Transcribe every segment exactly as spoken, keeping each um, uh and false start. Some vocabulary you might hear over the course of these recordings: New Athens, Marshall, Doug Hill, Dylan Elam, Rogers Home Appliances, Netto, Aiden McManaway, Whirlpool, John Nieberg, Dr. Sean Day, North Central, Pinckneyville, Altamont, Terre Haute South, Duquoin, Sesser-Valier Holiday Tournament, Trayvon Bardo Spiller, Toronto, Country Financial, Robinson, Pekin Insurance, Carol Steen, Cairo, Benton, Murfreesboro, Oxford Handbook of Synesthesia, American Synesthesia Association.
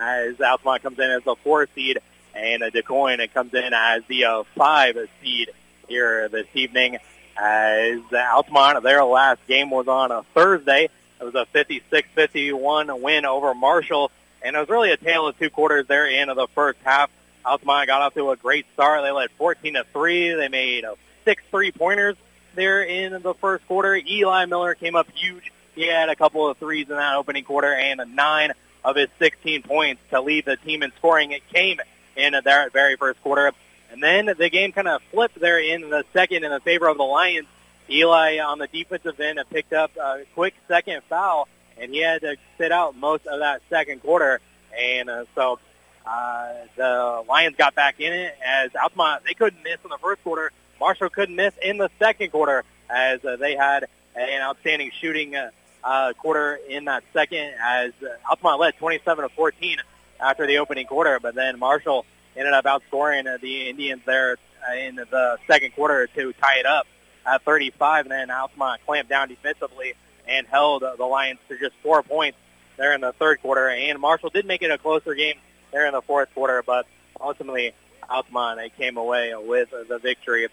as Altamont comes in as the four seed, and Duquoin comes in as the uh, five seed here this evening. As Altamont, their last game was on a Thursday. It was a fifty-six fifty-one win over Marshall, and it was really a tale of two quarters there into the first half. Altamont got off to a great start. They led fourteen to three. They made six three-pointers there in the first quarter. Eli Miller came up huge. He had a couple of threes in that opening quarter, and nine of his sixteen points to lead the team in scoring. It came in their very first quarter. And then the game kind of flipped there in the second in the favor of the Lions. Eli on the defensive end picked up a quick second foul, and he had to sit out most of that second quarter. And uh, so uh, the Lions got back in it as Altamont, they couldn't miss in the first quarter. Marshall couldn't miss in the second quarter as uh, they had an outstanding shooting uh, uh, quarter in that second as uh, Altamont led twenty-seven to fourteen after the opening quarter, but then Marshall ended up outscoring the Indians there in the second quarter to tie it up at thirty-five. And then Altamont clamped down defensively and held the Lions to just four points there in the third quarter. And Marshall did make it a closer game there in the fourth quarter, but ultimately Altamont came away with the victory.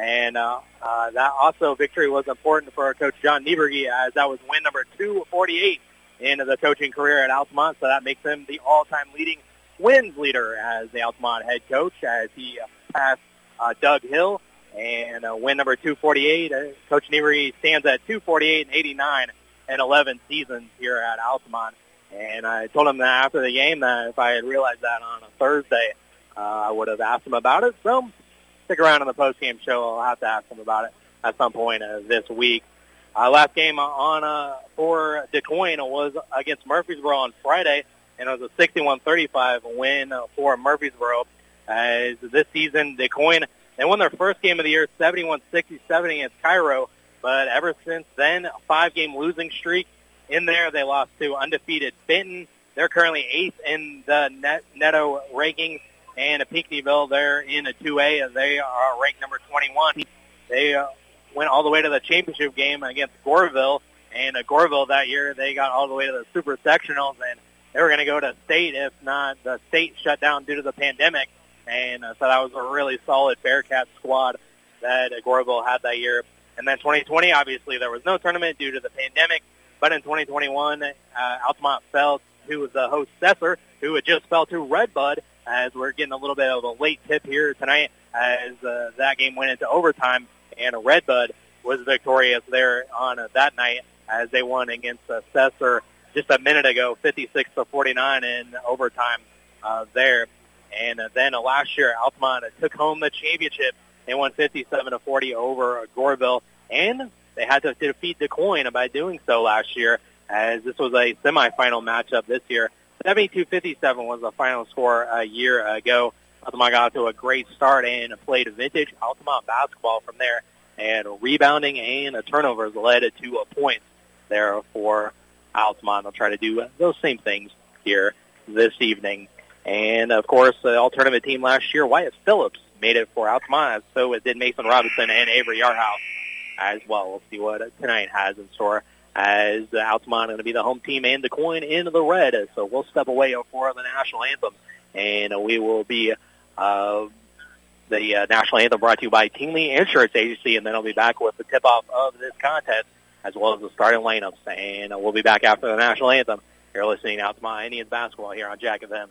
And uh, uh, that also victory was important for Coach John Nieberg, as that was win number two forty-eight in the coaching career at Altamont. So that makes him the all-time leading wins leader as the Altamont head coach, as he passed uh, Doug Hill. And uh, win number two forty-eight, uh, Coach Nieberg stands at two forty-eight and eighty-nine and eleven seasons here at Altamont. And I told him that after the game that if I had realized that on a Thursday, uh, I would have asked him about it. So stick around on the postgame show. I'll have to ask him about it at some point uh, this week. Uh, last game on uh, for Duquoin was against Murfreesboro on Friday. And it was a sixty-one thirty-five win for Murfreesboro. As this season, Duquoin, they won their first game of the year, seventy-one sixty-seven against Cairo. But ever since then, a five-game losing streak. In there, they lost to undefeated Benton. They're currently eighth in the net, Netto rankings. And Pinckneyville, they're in a two A. They are ranked number twenty-one. They uh, went all the way to the championship game against Goreville. And uh, Goreville that year, they got all the way to the Super Sectionals, and they were going to go to state if not the state shut down due to the pandemic. And uh, so that was a really solid Bearcat squad that uh, Goreville had that year. And then twenty twenty, obviously, there was no tournament due to the pandemic. But in twenty twenty-one, uh, Altamont fell to the host Sesser, who had just fell to Redbud, as we're getting a little bit of a late tip here tonight, as uh, that game went into overtime. And Redbud was victorious there on uh, that night as they won against uh, Sesser just a minute ago, fifty-six to forty-nine in overtime uh, there. And uh, then uh, last year, Altamont uh, took home the championship. They won fifty-seven to forty over uh, Goreville, and they had to defeat Duquoin by doing so last year, as this was a semifinal matchup this year. seventy-two fifty-seven was the final score a year ago. Altamont got to a great start and played vintage Altamont basketball from there, and rebounding and uh, turnovers led to a point there for Altamont. They'll try to do those same things here this evening. And, of course, the all-tournament team last year, Wyatt Phillips, made it for Altamont. So it did Mason Robinson and Avery Yarhouse as well. We'll see what tonight has in store, as Altamont is going to be the home team and Duquoin in the red. So we'll step away for the national anthem. And we will be uh, the uh, national anthem brought to you by Tingley Insurance Agency. And then I'll be back with the tip-off of this contest, as well as the starting lineups. And we'll be back after the national anthem. You're listening to Altamont Indians basketball here on Jack F M.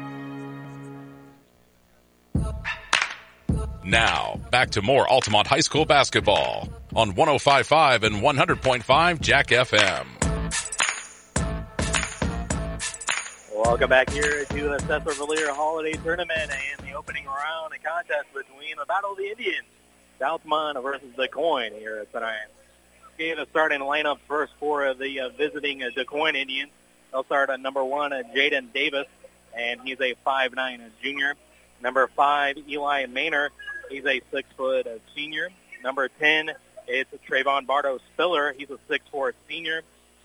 Now, back to more Altamont High School basketball on one oh five point five and one hundred point five Jack F M. Welcome back here to the Sesser-Valier Holiday Tournament and the opening round of contest between the Battle of the Indians, Altamont versus Duquoin here tonight. We're going to start in lineup first for the uh, visiting uh, Duquoin Indians. They'll start at number one, uh, Jaden Davis, and he's a five nine junior. Number five, Eli Maynard. He's a six foot uh, senior. Number ten, it's Trayvon Bardo Spiller. He's a six four senior.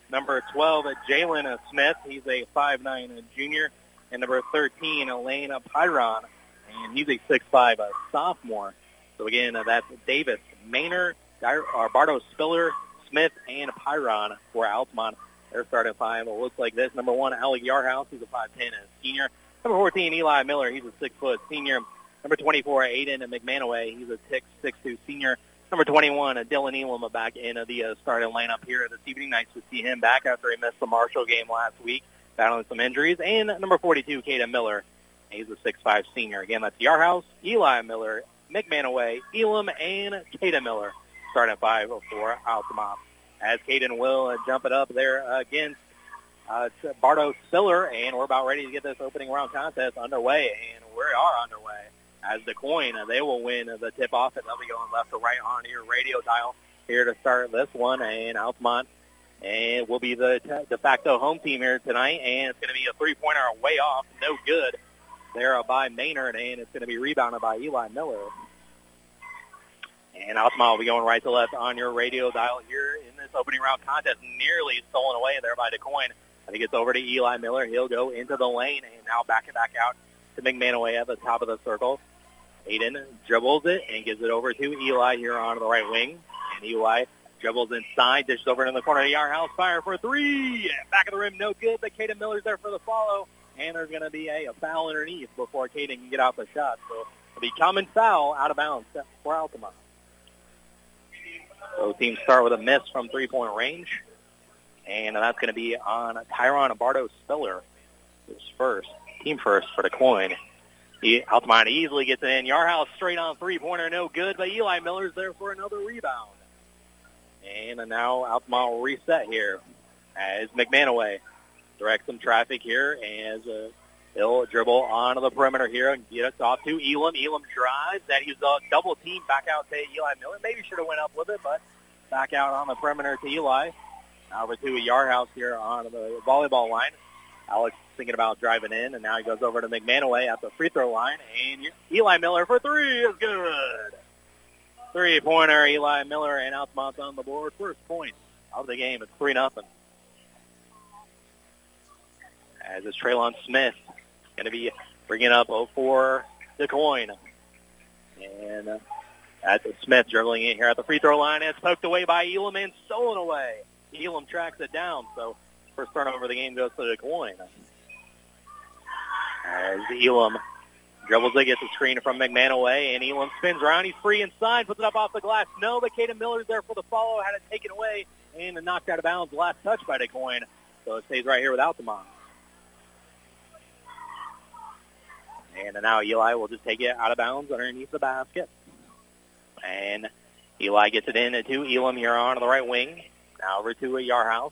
Number twelve, Jalen uh, Smith. He's a five nine uh, junior. And number thirteen, Elaine uh, Pyron. And he's a six five uh, sophomore. So, again, uh, that's Davis, Maynard, Di- or Bardo Spiller, Smith, and Pyron for Altamont. They're starting five. It looks like this. Number one, Alec Yarhouse. He's a five ten uh, senior. Number fourteen, Eli Miller. He's a six foot senior. Number twenty-four, Aiden McManaway. He's a six six two senior. Number twenty-one, Dylan Elam back in the uh, starting lineup here at the evening. Nice to see him back after he missed the Marshall game last week, battling some injuries. And number forty-two, Kaden Miller. He's a six five senior. Again, that's Yarhouse, Eli Miller, McManaway, Elam, and Kaden Miller starting at five for Altamont. As Kaden will uh, jump it up there uh, against Uh, it's Bardo Spiller, and we're about ready to get this opening round contest underway, and we are underway. As Duquoin, they will win the tip-off, and they'll be going left to right on your radio dial here to start this one, and Altamont and will be the de facto home team here tonight, and it's going to be a three-pointer way off, no good there by Maynard, and it's going to be rebounded by Eli Miller. And Altamont will be going right to left on your radio dial here in this opening round contest, nearly stolen away there by Duquoin. I think it's over to Eli Miller. He'll go into the lane, and now back it back out to McManaway at the top of the circle. Aiden dribbles it and gives it over to Eli here on the right wing. And Eli dribbles inside, dishes over in the corner to Yarhouse, fire for three. Back of the rim, no good, but Kaden Miller's there for the follow. And there's going to be a foul underneath before Kaden can get out the shot. So it'll be common foul out of bounds for Altamont. Both teams start with a miss from three-point range. And that's going to be on Tyron Bardo Spiller, his first, team first for Duquoin. He, Altamont easily gets it in. Yarhouse straight on three-pointer, no good, but Eli Miller's there for another rebound. And now Altamont will reset here as McManaway directs some traffic here as uh, he'll dribble onto the perimeter here and get us off to Elam. Elam drives. That he's a double team back out to Eli Miller. Maybe should have went up with it, but back out on the perimeter to Eli. Over to Yarhouse here on the volleyball line. Alex thinking about driving in, and now he goes over to McManaway at the free throw line, and Eli Miller for three is good. Three-pointer, Eli Miller, and Altamont on the board. First point of the game. It's three nothing. As is Traylon Smith going to be bringing up oh four Duquoin. And that's Smith dribbling in here at the free throw line. It's poked away by Elam and stolen away. Elam tracks it down, so first turnover of the game goes to Duquoin. As Elam dribbles it, gets the screen from McManaway, and Elam spins around. He's free inside, puts it up off the glass. No, but Kaden Miller's there for the follow, had it taken away, and knocked out of bounds. Last touch by Duquoin, so it stays right here with Altamont. And now Eli will just take it out of bounds underneath the basket. And Eli gets it in to Elam here on the right wing. Now over to Yarhouse.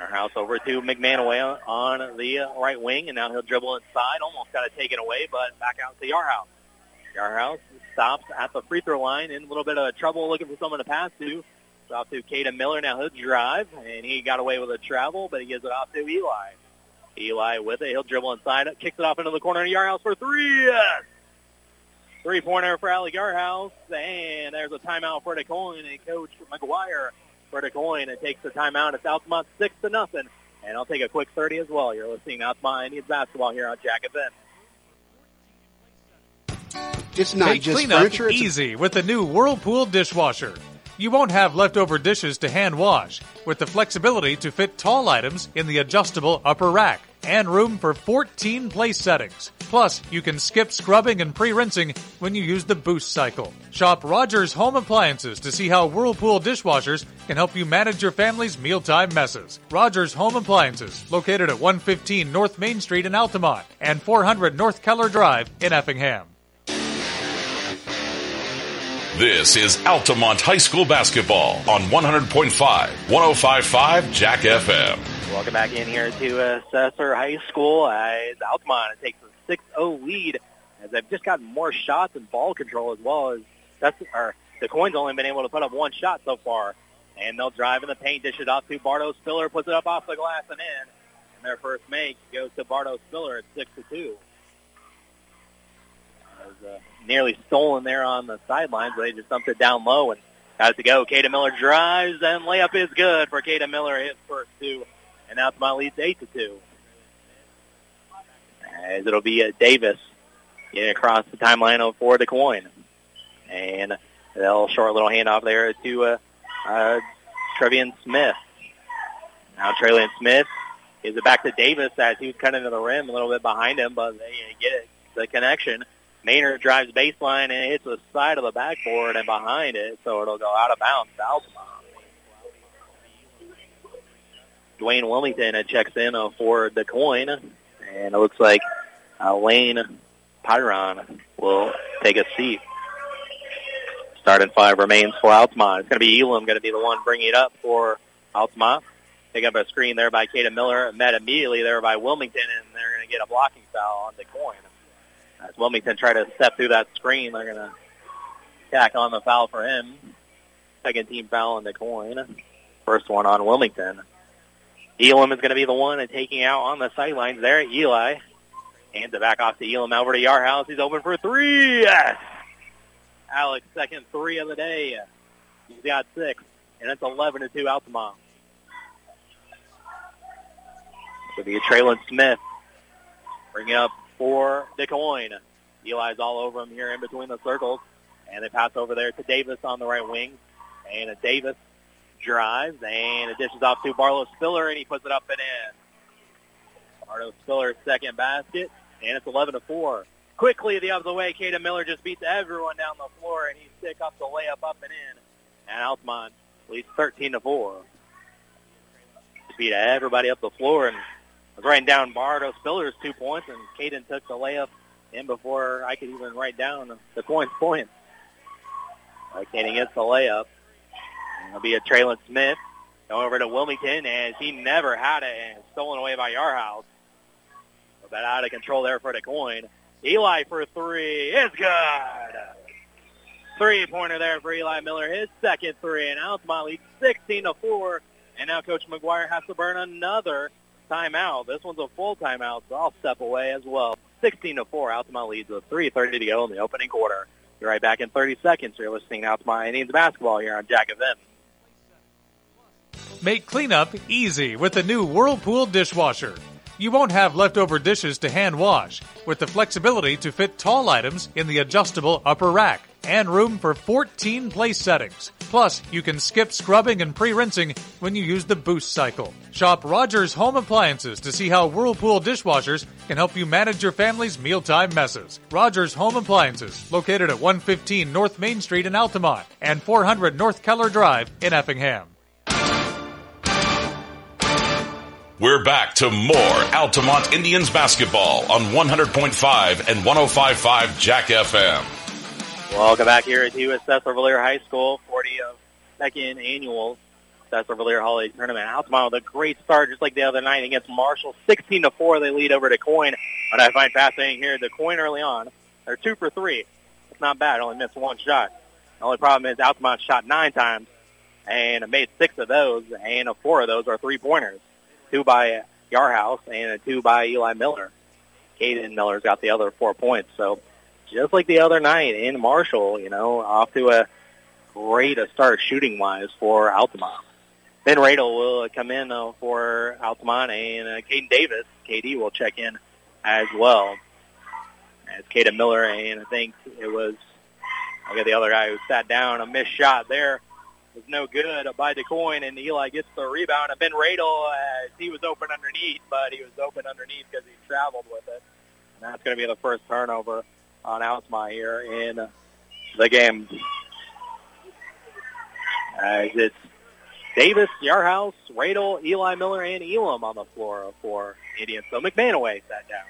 Yarhouse over to McManaway on the right wing, and now he'll dribble inside. Almost got it taken away, but back out to Yarhouse. Yarhouse stops at the free throw line in a little bit of trouble looking for someone to pass to. It's off to Kaden Miller. Now he'll drive, and he got away with a travel, but he gives it off to Eli. Eli with it. He'll dribble inside, kicks it off into the corner to Yarhouse for three. Yes! Three-pointer for Alec Yarhouse, and there's a timeout for Duquoin and Coach McGuire. For Duquoin, it takes the timeout. It's Altamont six to nothing, and I'll take a quick thirty as well. You're listening to Altamont Indians basketball here on Jack F M. It's not Make just cleanup furniture. It's easy with the new Whirlpool dishwasher. You won't have leftover dishes to hand wash, with the flexibility to fit tall items in the adjustable upper rack, and room for fourteen place settings. Plus, you can skip scrubbing and pre-rinsing when you use the boost cycle. Shop Rogers Home Appliances to see how Whirlpool dishwashers can help you manage your family's mealtime messes. Rogers Home Appliances, located at one fifteen North Main Street in Altamont and four hundred North Keller Drive in Effingham. This is Altamont High School Basketball on one hundred point five, one oh five point five Jack F M. Welcome back in here to uh, Sesser High School as Altamont takes a six oh lead, as they've just gotten more shots and ball control, as well as that's, or the Coin's only been able to put up one shot so far. And they'll drive in the paint, dish it off to Bardo Spiller, puts it up off the glass and in. And their first make goes to Bardo Spiller at six to two. Uh, nearly stolen there on the sidelines. They just dumped it down low and got it to go. Kata Miller drives, and layup is good for Kata Miller. His first two, and now it's my lead eight to two. As it'll be uh, Davis getting across the timeline over for Duquoin, and they'll short little handoff there to uh, uh, Trevian Smith. Now Trevian Smith is it back to Davis as he was cut into the rim a little bit behind him, but they uh, get it, the connection. Maynard drives baseline, and it hits the side of the backboard and behind it, so it'll go out of bounds. Altamont. Dwayne Wilmington checks in for Duquoin, and it looks like Lane Pyron will take a seat. Starting five remains for Altamont. It's going to be Elam going to be the one bringing it up for Altamont. Pick up a screen there by Kata Miller, met immediately there by Wilmington, and they're going to get a blocking foul on Duquoin. As Wilmington tried to step through that screen, they're going to tack on the foul for him. Second team foul on Duquoin. First one on Wilmington. Elam is going to be the one taking out on the sidelines there. Eli hands it back off to Elam over to Yarhouse. He's open for three. Yes! Alex, second three of the day. He's got six, and it's eleven to two Altamont. It'll be a Traylon Smith. Bring it up for Duquoin. Eli's all over him here in between the circles. And they pass over there to Davis on the right wing. And a Davis drives, and it dishes off to Barlow Spiller, and he puts it up and in. Barlow Spiller's second basket, and it's eleven to four. Quickly the other way, Kata Miller just beats everyone down the floor, and he sticks up the layup up and in. And Altamont leads thirteen to four. Beat everybody up the floor, and I was writing down Bardo Spiller's two points, and Caden took the layup in before I could even write down the coin's points. Uh, Caden gets the layup. And it'll be a Traylon Smith going over to Wilmington, as he never had it, and stolen away by Yarhouse. A bit out of control there for the coin. Eli for three is good. Three-pointer there for Eli Miller, his second three, and Altamont leads sixteen to four. And now Coach McGuire has to burn another timeout. This one's a full timeout, so I'll step away as well. sixteen to four, Altamont leads with three thirty to go in the opening quarter. Be right back in thirty seconds. You're listening to Altamont Indians basketball here on Jack F M. Make cleanup easy with the new Whirlpool dishwasher. You won't have leftover dishes to hand wash, with the flexibility to fit tall items in the adjustable upper rack, and room for fourteen place settings. Plus, you can skip scrubbing and pre-rinsing when you use the boost cycle. Shop Rogers Home Appliances to see how Whirlpool dishwashers can help you manage your family's mealtime messes. Rogers Home Appliances, located at one fifteen North Main Street in Altamont and four hundred North Keller Drive in Effingham. We're back to more Altamont Indians basketball on one hundred point five and one oh five point five Jack F M. Welcome back here to Sesser-Valier High School, forty-second annual Sesser-Valier Holiday Tournament. Altamont with a great start, just like the other night against Marshall. sixteen to four, they lead over Duquoin. What I find fascinating here, Duquoin early on, they're two for three. It's not bad, only missed one shot. The only problem is Altamont shot nine times and made six of those, and four of those are three-pointers. Two by Yarhouse and two by Eli Miller. Caden Miller's got the other four points, so just like the other night in Marshall, you know, off to a great a start shooting-wise for Altamont. Ben Radel will come in uh, for Altamont, and uh, Caden Davis, K D, will check in as well. It's Kata Miller, and I think it was, I got the other guy who sat down, a missed shot there. It was no good by Duquoin, and Eli gets the rebound. And Ben Radel, uh, he was open underneath, but he was open underneath because he traveled with it. And that's going to be the first turnover on Altamont here in the game. Uh, it's Davis, Yarhouse, Radel, Eli Miller, and Elam on the floor for Indians. So McManaway sat down.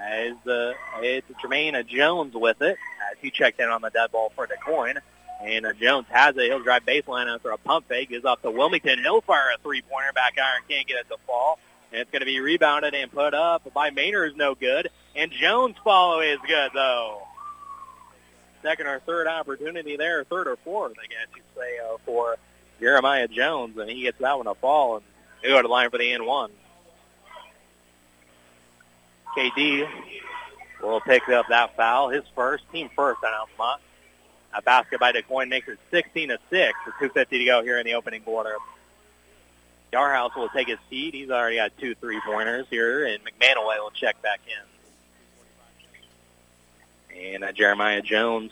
As uh, it's Tremaine Jones with it, as he checked in on the dead ball for Duquoin. And uh, Jones has it. He'll drive baseline after a pump fake. Gives off to Wilmington. He'll fire a three-pointer. Back iron. Can't get it to fall. And it's going to be rebounded and put up by Maynard. Is no good. And Jones' follow is good, though. Second or third opportunity there. Third or fourth, I guess you'd say, uh, for Jeremiah Jones. And he gets that one to fall. And they go to the line for the end one. K D will pick up that foul. His first. Team first on Altamont. A basket by Duquoin makes it sixteen to six with two fifty to go here in the opening quarter. Yarhouse will take his seat. He's already got two three-pointers here, and McManaway will check back in. And uh, Jeremiah Jones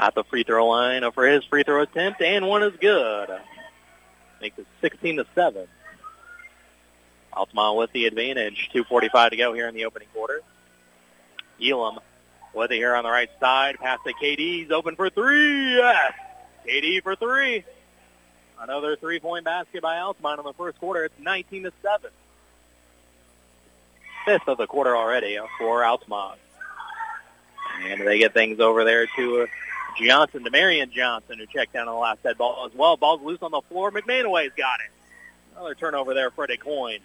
at the free throw line for his free throw attempt, and one is good. Makes it sixteen to seven. Altamont with the advantage. two forty-five to go here in the opening quarter. Elam with it here on the right side. Pass to K D. He's open for three. Yes. K D for three. Another three-point basket by Altamont in the first quarter. It's nineteen to seven. Fifth of the quarter already for Altamont. And they get things over there to Johnson, to Marion Johnson, who checked down on the last dead ball as well. Ball's loose on the floor. McManaway's got it. Another turnover there for Duquoin.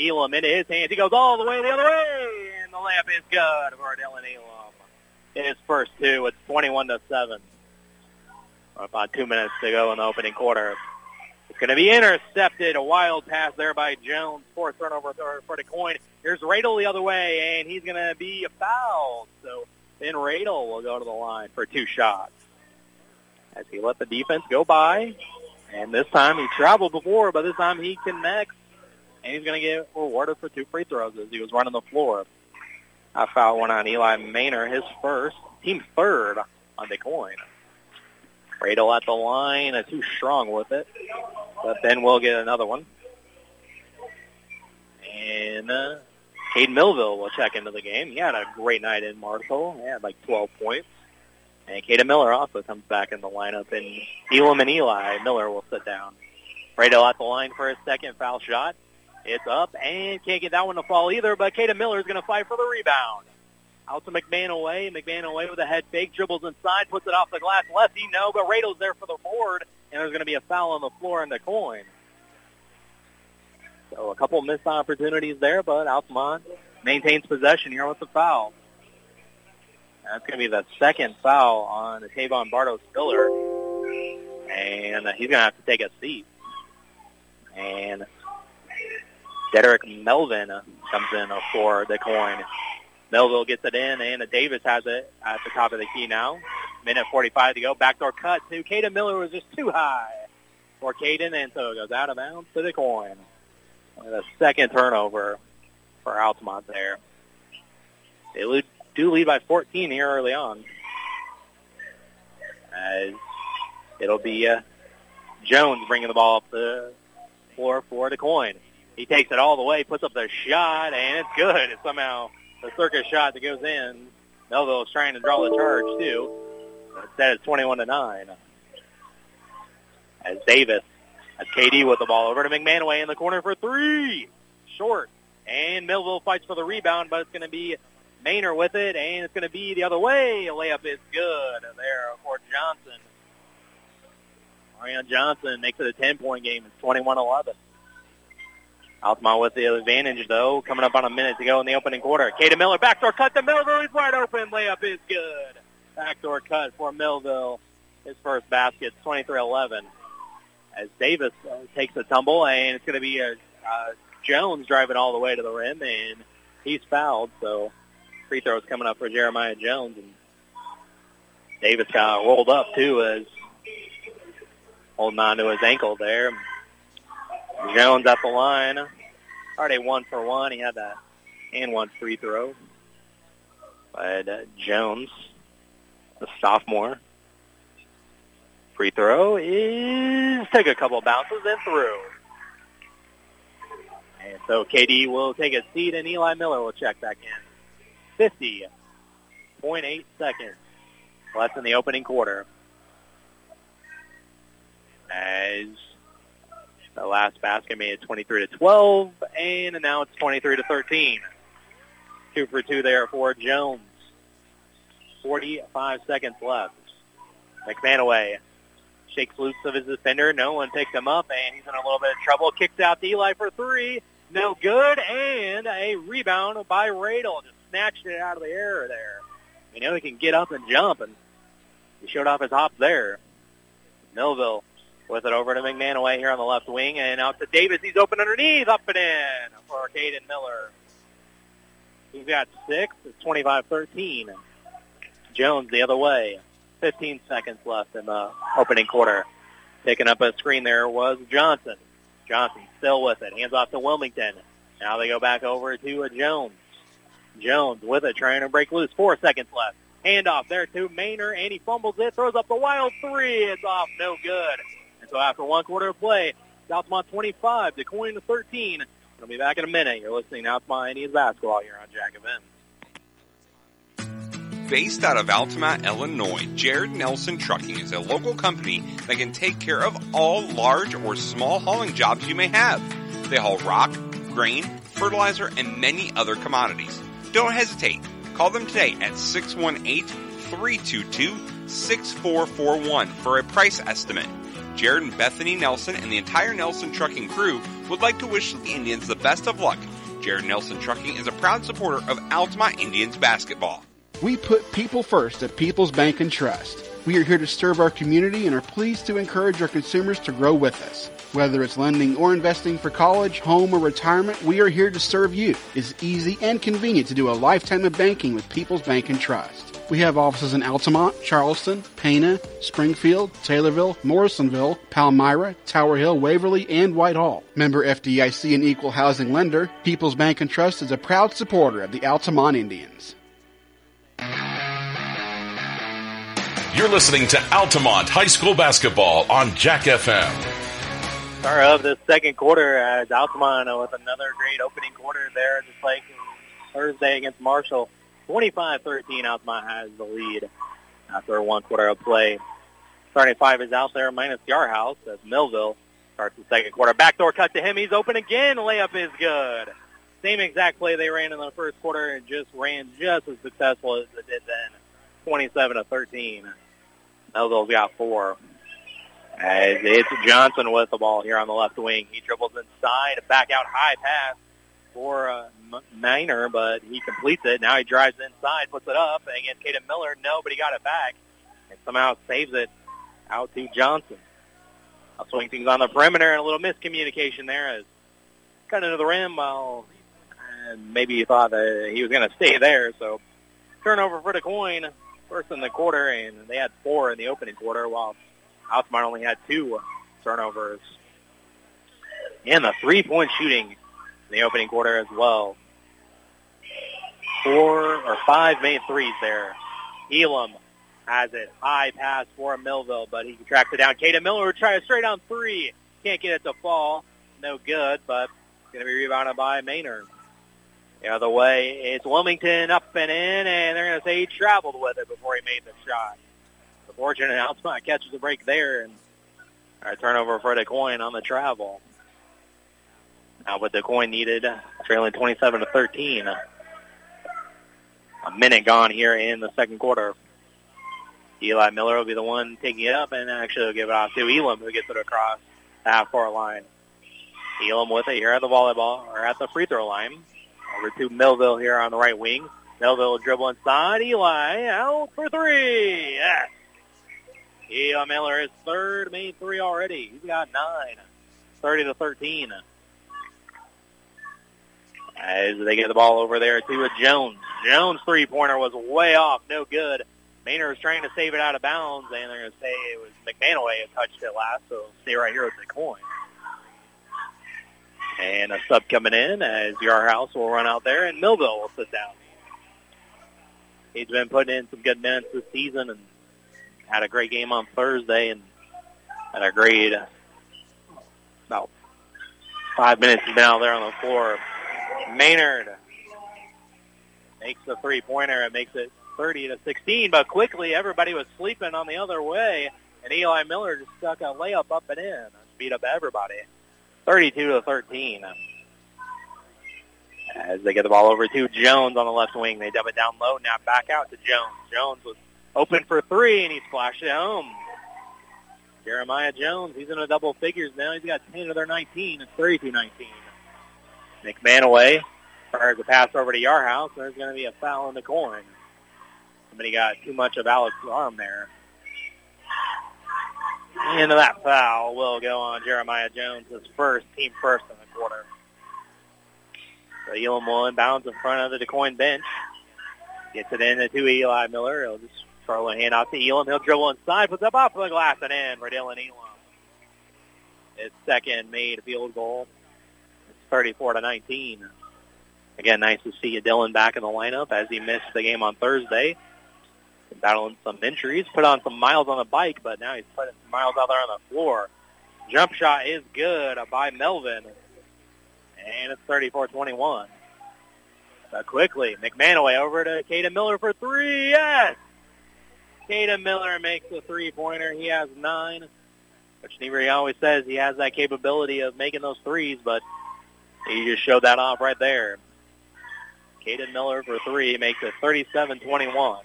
Elam into his hands. He goes all the way the other way. And the layup is good for Dylan Elam. His first two. It's twenty-one to seven. About two minutes to go in the opening quarter. It's going to be intercepted. A wild pass there by Jones. Fourth turnover for Duquoin. Here's Radel the other way, and he's going to be fouled. So then Radel will go to the line for two shots as he let the defense go by. And this time he traveled before, but this time he connects. And he's going to get rewarded for two free throws as he was running the floor. I foul one on Eli Maynard, his first. Team third on Duquoin. Radel at the line, uh, too strong with it. But Ben will get another one. And uh, Cade Millville will check into the game. He had a great night in Marshall. He had like twelve points. And Kata Miller also comes back in the lineup. And Elam and Eli Miller will sit down. Radel at the line for his second foul shot. It's up and can't get that one to fall either, but Kata Miller is going to fight for the rebound. Out to McManaway. McManaway with a head fake, dribbles inside, puts it off the glass. Lefty, no, but Rado's there for the board, and there's going to be a foul on the floor and Duquoin. So a couple missed opportunities there, but Altamont maintains possession here with the foul. That's going to be the second foul on Tavon Bartos-Spiller, and he's going to have to take a seat. And Derek Melvin comes in for Duquoin. Melville gets it in, and Davis has it at the top of the key now. Minute forty-five to go. Backdoor cut to Caden Miller was just too high for Caden, and so it goes out of bounds to Duquoin. The second turnover for Altamont there. They do lead by fourteen here early on. As it'll be uh, Jones bringing the ball up the floor for Duquoin. He takes it all the way, puts up the shot, and it's good. It's somehow the circus shot that goes in. Melville's trying to draw the charge, too. Instead, it's twenty-one to nine. As Davis, as K D with the ball over to McManaway in the corner for three. Short. And Melville fights for the rebound, but it's going to be Maynard with it, and it's going to be the other way. A layup is good there for Johnson. Marion Johnson makes it a ten-point game. It's twenty-one eleven. Altamont with the advantage, though, coming up on a minute to go in the opening quarter. Kata Miller, backdoor cut to Melville. He's wide open. Layup is good. Backdoor cut for Melville. His first basket, twenty-three eleven. As Davis uh, takes a tumble, and it's going to be uh, uh, Jones driving all the way to the rim, and he's fouled. So free throw's coming up for Jeremiah Jones. And Davis got rolled up, too, as holding on to his ankle there. Jones at the line. Already one for one. He had that and one free throw. I had uh, Jones, the sophomore. Free throw is take a couple bounces and through. And so K D will take a seat, and Eli Miller will check back in. fifty point eight seconds left in the opening quarter. As the last basket made it twenty-three to twelve, and now it's twenty-three to thirteen. Two for two there for Jones. forty-five seconds left. McManaway shakes loose of his defender. No one picks him up, and he's in a little bit of trouble. Kicks out to Eli for three. No good, and a rebound by Radel. Just snatched it out of the air there. You know, he can get up and jump, and he showed off his hop there. Millville with it over to McManaway here on the left wing, and out to Davis. He's open underneath, up and in for Caden Miller. He's got six. It's twenty-five thirteen. Jones the other way. fifteen seconds left in the opening quarter. Taking up a screen there was Johnson. Johnson still with it. Hands off to Wilmington. Now they go back over to a Jones. Jones with it, trying to break loose. Four seconds left. Handoff there to Maynor, and he fumbles it. Throws up the wild three. It's off. No good. And so after one quarter of play, Altamont twenty-five, Duquoin thirteen. We'll be back in a minute. You're listening to Altamont Indians Basketball here on Jack F M. Based out of Altamont, Illinois, Jared Nelson Trucking is a local company that can take care of all large or small hauling jobs you may have. They haul rock, grain, fertilizer, and many other commodities. Don't hesitate. Call them today at six one eight, three two two, six four four one for a price estimate. Jared and Bethany Nelson and the entire Nelson Trucking crew would like to wish the Indians the best of luck. Jared Nelson Trucking is a proud supporter of Altamont Indians basketball. We put people first at People's Bank and Trust. We are here to serve our community and are pleased to encourage our consumers to grow with us. Whether it's lending or investing for college, home, or retirement, we are here to serve you. It's easy and convenient to do a lifetime of banking with People's Bank and Trust. We have offices in Altamont, Charleston, Pena, Springfield, Taylorville, Morrisonville, Palmyra, Tower Hill, Waverly, and Whitehall. Member F D I C and equal housing lender, People's Bank and Trust is a proud supporter of the Altamont Indians. You're listening to Altamont High School Basketball on Jack F M. Start of the second quarter as Altamont with another great opening quarter there, just like Thursday against Marshall. twenty-five thirteen, Altamont has the lead after one quarter of play. Starting five is out there, minus Yarhouse, as Millville starts the second quarter. Backdoor cut to him. He's open again. Layup is good. Same exact play they ran in the first quarter and just ran just as successful as it did then. twenty-seven to thirteen. Melville's got four. As it's Johnson with the ball here on the left wing. He dribbles inside, back out high pass for uh, Maynor, but he completes it. Now he drives inside, puts it up against Caden Miller. No, but he got it back and somehow saves it out to Johnson. I'll swing things on the perimeter and a little miscommunication there as cut into the rim while uh, maybe he thought that he was going to stay there. So turnover for Duquoin. First in the quarter, and they had four in the opening quarter, while Altamont only had two turnovers. And the three-point shooting in the opening quarter as well. Four or five made threes there. Elam has it. High pass for Millville, but he tracks it down. Caden Miller tries straight on three. Can't get it to fall. No good, but it's going to be rebounded by Maynard. The other way, it's Wilmington up and in, and they're going to say he traveled with it before he made the shot. The fortune and Altamont catches the break there, and a turnover for Duquoin on the travel. Now what Duquoin needed, trailing twenty-seven to thirteen. A minute gone here in the second quarter. Eli Miller will be the one taking it up, and actually will give it off to Elam, who gets it across the half-court line. Elam with it here at the volleyball, or at the free throw line. Over to Millville here on the right wing. Millville will dribble inside. Eli out for three. Yes. Eli Miller is third, made three already. He's got nine. thirty to thirteen. As they get the ball over there to Jones. Jones' three-pointer was way off. No good. Maynard was trying to save it out of bounds, and they're going to say it was McManaway who touched it last, so stay right here with the coin. And a sub coming in as Yarhouse will run out there, and Millville will sit down. he's been putting in some good minutes this season and had a great game on Thursday and had a great uh, about five minutes he's been out there on the floor. Maynard makes the three-pointer. It makes it thirty to sixteen, but quickly everybody was sleeping on the other way, and Eli Miller just stuck a layup up and in. Beat up everybody. thirty-two to thirteen. As they get the ball over to Jones on the left wing. They dump it down low. Now back out to Jones. Jones was open for three, and he splashed it home. Jeremiah Jones, he's in the double figures now. He's got ten of their nineteen. It's thirty-two nineteen. McMahon away. Tries to pass over to Yarhouse. There's going to be a foul in the corner. Somebody got too much of Alex's arm there. And that foul will go on Jeremiah Jones, his first, team first in the quarter. So Elam will inbounds in front of the Duquoin bench. Gets it in to Eli Miller. He'll just throw a hand out to Elam. He'll dribble inside, puts up off the glass and in for Dylan Elam. His second made field goal. It's thirty-four to nineteen. Again, nice to see Dylan back in the lineup as he missed the game on Thursday. Battling some injuries, put on some miles on the bike, but now he's putting some miles out there on the floor. Jump shot is good by Melvin, and it's thirty-four twenty-one. But quickly, McManaway over to Kaden Miller for three. Yes! Kaden Miller makes a three-pointer. He has nine, which Nieberg always says he has that capability of making those threes, but he just showed that off right there. Kaden Miller for three makes it thirty-seven twenty-one.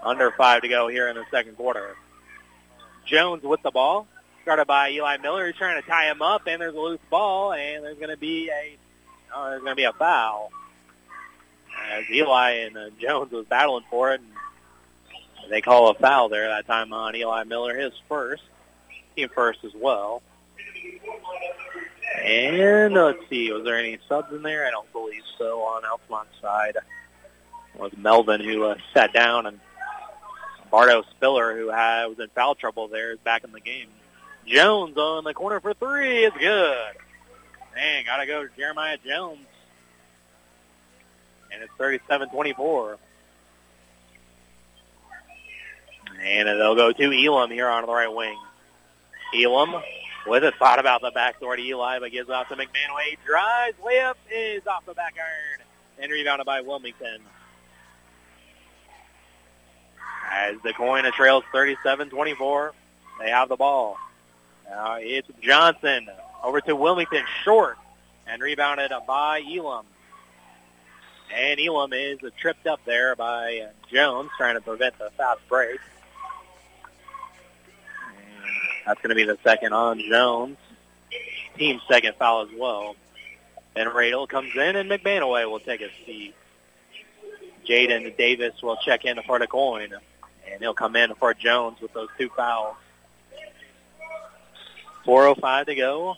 Under five to go here in the second quarter. Jones with the ball. Started by Eli Miller. He's trying to tie him up, and there's a loose ball, and there's going to be a oh, there's going to be a foul. As Eli and uh, Jones was battling for it, and they call a foul there that time on Eli Miller. His first, team first as well. And let's see, was there any subs in there? I don't believe so on Altamont's side. It was Melvin who uh, sat down and. Bardo Spiller, who had, was in foul trouble there, is back in the game. Jones on the corner for three. It's good. Dang, got to go to Jeremiah Jones. And it's thirty-seven twenty-four. And they'll go to Elam here on the right wing. Elam with a thought about the backdoor to Eli, but gives off to McManaway. Drives, layup is off the back iron. And rebounded by Wilmington. As the Duquoin trails thirty-seven twenty-four, they have the ball. Now it's Johnson over to Wilmington, short, and rebounded by Elam. And Elam is tripped up there by Jones, trying to prevent the fast break. And that's going to be the second on Jones. Team's second foul as well. And Radel comes in, and McManaway will take a seat. Jaden Davis will check in for Duquoin. And he'll come in for Jones with those two fouls. four oh five to go.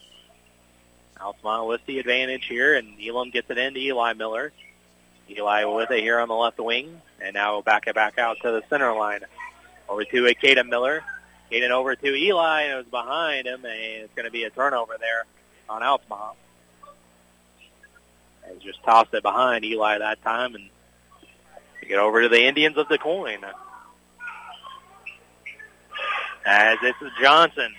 Altamont with the advantage here, and Elam gets it in to Eli Miller. Eli with it here on the left wing, and now back it back out to the center line. Over to Kaden Miller. Kaden over to Eli, and it was behind him, and it's going to be a turnover there on Altamont. And just tossed it behind Eli that time, and get over to the Indians of Duquoin. As this is Johnson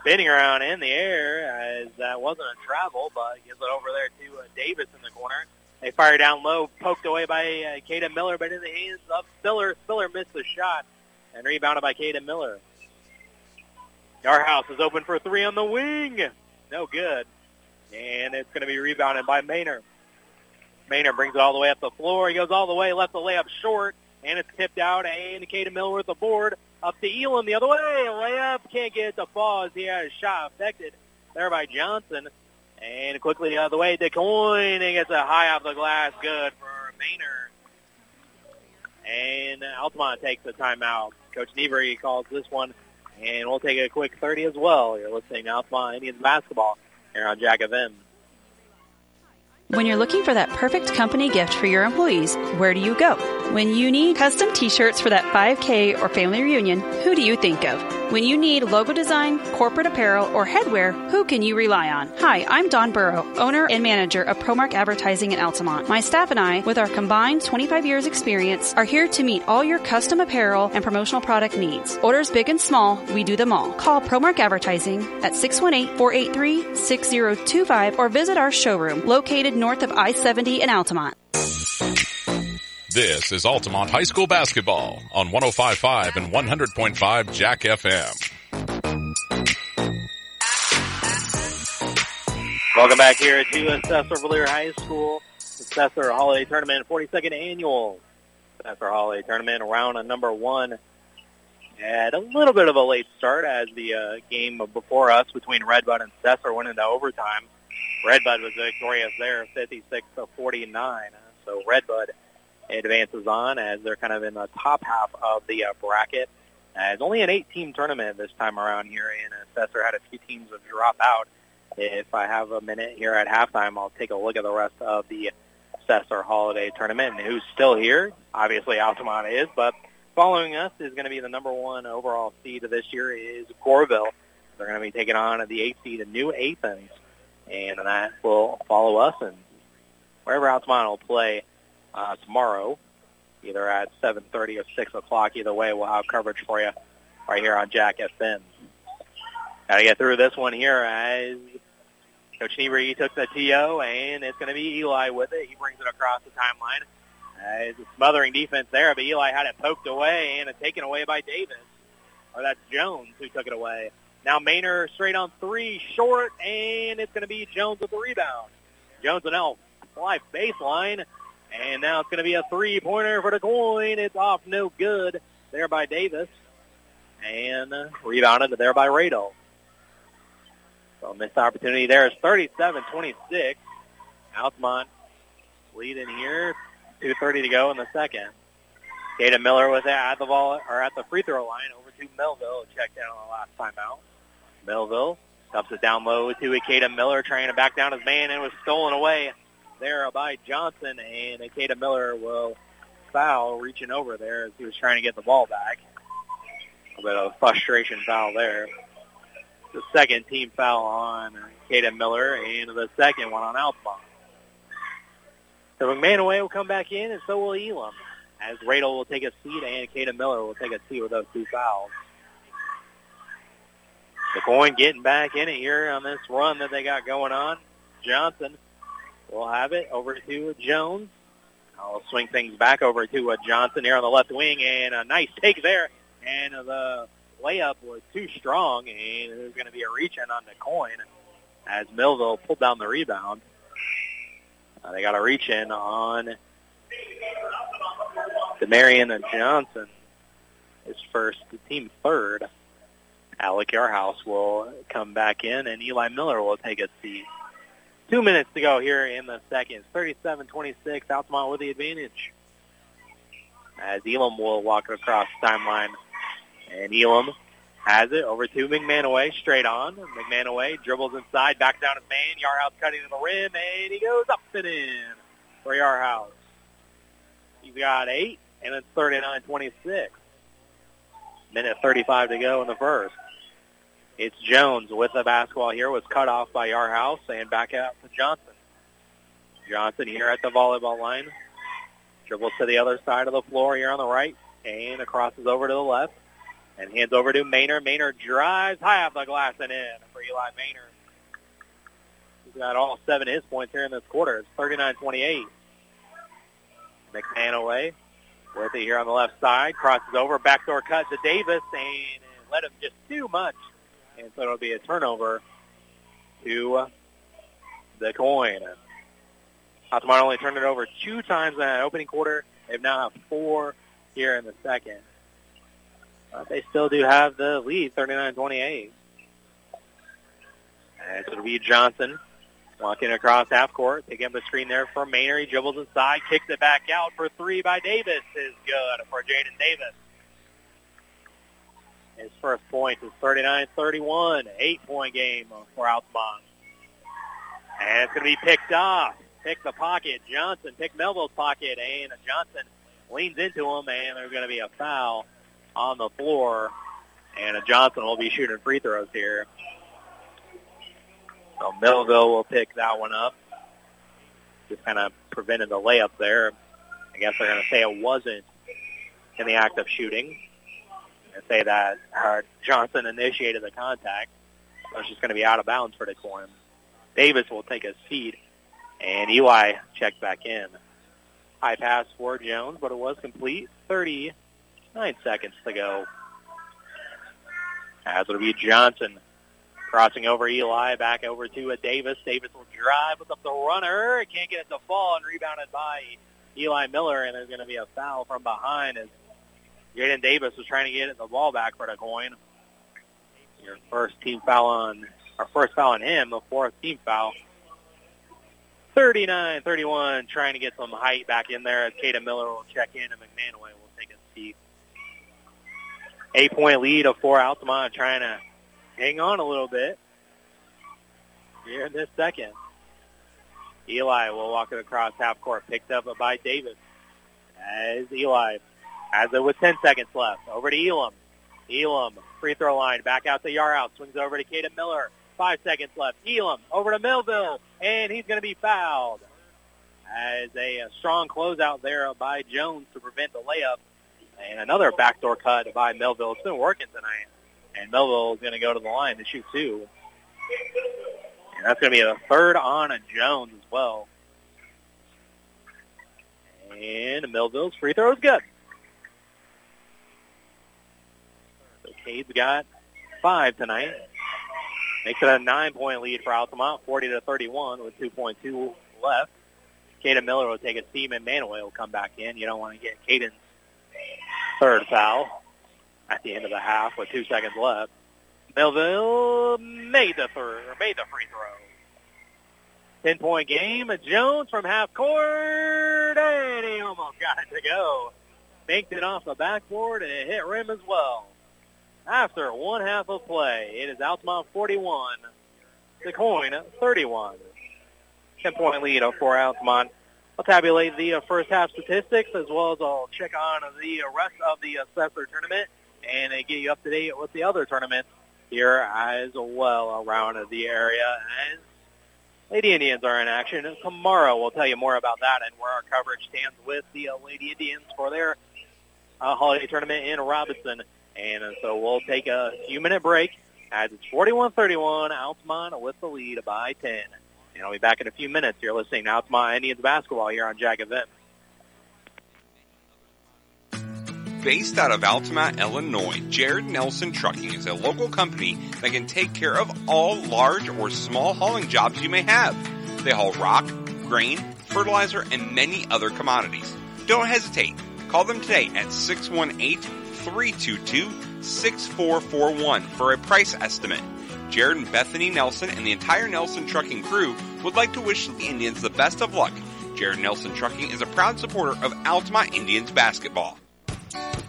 spinning around in the air, as that wasn't a travel, but gives it over there to uh, Davis in the corner. They fire down low, poked away by uh, Kaden Miller, but in the hands of Spiller. Spiller missed the shot, and rebounded by Kaden Miller. Yarhouse is open for three on the wing. No good. And it's going to be rebounded by Maynard. Maynard brings it all the way up the floor. He goes all the way, left the layup short, and it's tipped out, and Kaden Miller with the board. Up to Elam the other way. Layup can't get it to fall as he had a shot affected there by Johnson. And quickly the other way, Duquoin, and gets a high off the glass. Good for Maynard. And Altamont takes a timeout. Coach Nieberg calls this one, and we'll take a quick thirty as well. You're listening to Altamont Indians basketball here on Jack F M. When you're looking for that perfect company gift for your employees, where do you go? When you need custom t-shirts for that five K or family reunion, who do you think of? When you need logo design, corporate apparel, or headwear, who can you rely on? Hi, I'm Dawn Burrow, owner and manager of ProMark Advertising in Altamont. My staff and I, with our combined twenty-five years experience, are here to meet all your custom apparel and promotional product needs. Orders big and small, we do them all. Call ProMark Advertising at six one eight, four eight three, six zero two five or visit our showroom located north of I seventy in Altamont. This is Altamont High School Basketball on one oh five point five and one hundred point five Jack F M. Welcome back here at Sesser-Valier High School. The Sesser Holiday Tournament, forty-second Annual Sesser Holiday Tournament, round of number one. Had a little bit of a late start as the uh, game before us between Redbud and Sesser went into overtime. Redbud was victorious there, fifty-six to forty-nine. So Redbud advances on as they're kind of in the top half of the uh, bracket. Uh, it's only an eight-team tournament this time around here, and Sesser had a few teams drop out. If I have a minute here at halftime, I'll take a look at the rest of the Sesser Holiday Tournament and who's still here. Obviously, Altamont is, but following us is going to be the number one overall seed this year is Goreville. They're going to be taking on the eighth seed, New Athens, and that will follow us. And wherever Altamont will play Uh, tomorrow, either at seven thirty or six o'clock. Either way, we'll have coverage for you right here on Jack F M. Got to get through this one here as Coach Nieberg took the T O, and it's going to be Eli with it. He brings it across the timeline. Uh, it's a smothering defense there, but Eli had it poked away and taken away by Davis. Or that's Jones who took it away. Now Maynard straight on three, short, and it's going to be Jones with the rebound. Jones and Elf fly baseline. And now it's going to be a three-pointer for Duquoin. It's off no good there by Davis. And rebounded there by Radel. So missed opportunity there. It's thirty-seven twenty-six. Altamont lead in here. two thirty to go in the second. Kaden Miller was at the ball or at the free throw line over to Melville. Checked down on the last timeout. Melville dumps it down low to Kaden Miller trying to back down his man and was stolen away there by Johnson, and Akeda Miller will foul reaching over there as he was trying to get the ball back. A bit of a frustration foul there. The second team foul on Akeda Miller, and the second one on Altamont. So McManaway will come back in, and so will Elam, as Radel will take a seat, and Akeda Miller will take a seat with those two fouls. DeCoin getting back in it here on this run that they got going on. Johnson will have it over to Jones. I'll swing things back over to uh, Johnson here on the left wing, and a nice take there. And uh, the layup was too strong, and there's going to be a reach-in on Duquoin as Millville pulled down the rebound. Uh, they got a reach-in on Demarion Johnson, his first team third. Alec Yarhouse will come back in, and Eli Miller will take a seat. Two minutes to go here in the second. thirty-seven twenty-six, Altamont with the advantage. As Elam will walk across the timeline. And Elam has it over to McManaway, straight on. McManaway dribbles inside, back down to man. Yarhouse cutting to the rim, and he goes up and in for Yarhouse. He's got eight, and it's thirty-nine twenty-six. Minute thirty-five to go in the first. It's Jones with the basketball here. Was cut off by Yarhouse and back out to Johnson. Johnson here at the volleyball line. Dribbles to the other side of the floor here on the right and crosses over to the left and hands over to Maynard. Maynard drives high off the glass and in for Eli Maynard. He's got all seven of his points here in this quarter. It's thirty-nine twenty-eight. McMahon away. Worthy here on the left side. Crosses over. Backdoor cut to Davis and let him just too much. And so it'll be a turnover to Duquoin. Altamont only turned it over two times in that opening quarter. They've now have four here in the second. But they still do have the lead, thirty-nine twenty-eight. And it'll be Johnson walking across half court, picking up a screen there for Maynard. He dribbles inside, kicks it back out for three by Davis. Is good for Jaden Davis. His first point is thirty-nine thirty-one, eight-point game for Altamont. And it's going to be picked off. Pick the pocket. Johnson picked Melville's pocket, and Johnson leans into him, and there's going to be a foul on the floor and a Johnson will be shooting free throws here. So Millville will pick that one up. Just kind of prevented the layup there. I guess they're going to say it wasn't in the act of shooting. They're going to say that uh, Johnson initiated the contact. So it's just going to be out of bounds for Duquoin. Davis will take a seat, and Eli checked back in. High pass for Jones, but it was complete. thirty-nine seconds to go. As it'll be Johnson crossing over Eli, back over to a Davis. Davis will drive, puts up the runner. Can't get it to fall, and rebounded by Eli Miller, and there's going to be a foul from behind as Jaden Davis was trying to get the ball back for Duquoin. Your first team foul on, our first foul on him, the fourth team foul. thirty-nine thirty-one, trying to get some height back in there as Kata Miller will check in and McManaway will take a seat. Eight-point lead of four, Altamont trying to hang on a little bit here in this second. Eli will walk it across half court, picked up by Davis. As Eli, as it was ten seconds left, over to Elam. Elam, free throw line, back out to Yarrow, swings over to Kata Miller. Five seconds left. Elam over to Millville, and he's going to be fouled. As a, a strong closeout there by Jones to prevent the layup. And another backdoor cut by Millville. It's been working tonight. And Millville is going to go to the line to shoot two. And that's going to be a third on a Jones as well. And Millville's free throw is good. So Cade's got five tonight. Makes it a nine-point lead for Altamont, forty to thirty-one with two point two left. Caden Miller will take a seam, and Manaway will come back in. You don't want to get Caden's third foul at the end of the half with two seconds left. Millville made the third, made the free throw. Ten-point game. Jones from half court, and he almost got it to go. Banked it off the backboard, and it hit rim as well. After one half of play, it is Altamont forty-one, Duquoin thirty-one. ten-point lead for Altamont. I'll tabulate the first half statistics as well as I'll check on the rest of the Sesser tournament and get you up to date with the other tournaments here as well around the area. As Lady Indians are in action tomorrow, we'll tell you more about that and where our coverage stands with the Lady Indians for their uh, holiday tournament in Robinson. And so we'll take a few-minute break as it's forty-one thirty-one, Altamont with the lead by ten. And I'll be back in a few minutes. You're listening to Altamont Indians basketball here on Jack F M. Based out of Altamont, Illinois, Jared Nelson Trucking is a local company that can take care of all large or small hauling jobs you may have. They haul rock, grain, fertilizer, and many other commodities. Don't hesitate. Call them today at six one eight, three two two, six four four one for a price estimate. Jared and Bethany Nelson and the entire Nelson Trucking crew would like to wish the Indians the best of luck. Jared Nelson Trucking is a proud supporter of Altamont Indians basketball.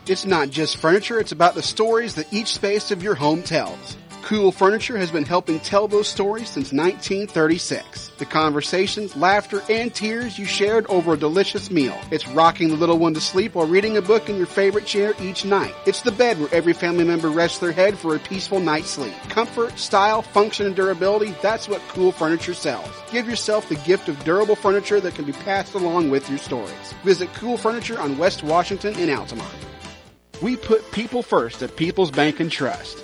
It's not just furniture, it's about the stories that each space of your home tells. Cool Furniture has been helping tell those stories since nineteen thirty-six. The conversations, laughter, and tears you shared over a delicious meal. It's rocking the little one to sleep or reading a book in your favorite chair each night. It's the bed where every family member rests their head for a peaceful night's sleep. Comfort, style, function, and durability, that's what Cool Furniture sells. Give yourself the gift of durable furniture that can be passed along with your stories. Visit Cool Furniture on West Washington in Altamont. We put people first at People's Bank and Trust.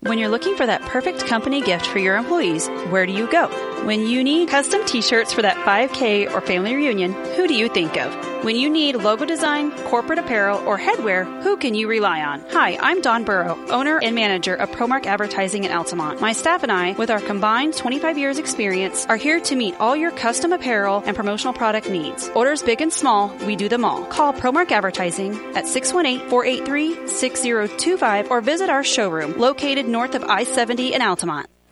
When you're looking for that perfect company gift for your employees, where do you go? When you need custom t-shirts for that five K or family reunion, who do you think of? When you need logo design, corporate apparel, or headwear, who can you rely on? Hi, I'm Dawn Burrow, owner and manager of ProMark Advertising in Altamont. My staff and I, with our combined twenty-five years experience, are here to meet all your custom apparel and promotional product needs. Orders big and small, we do them all. Call ProMark Advertising at six one eight, four eight three, six zero two five or visit our showroom located north of I seventy in Altamont.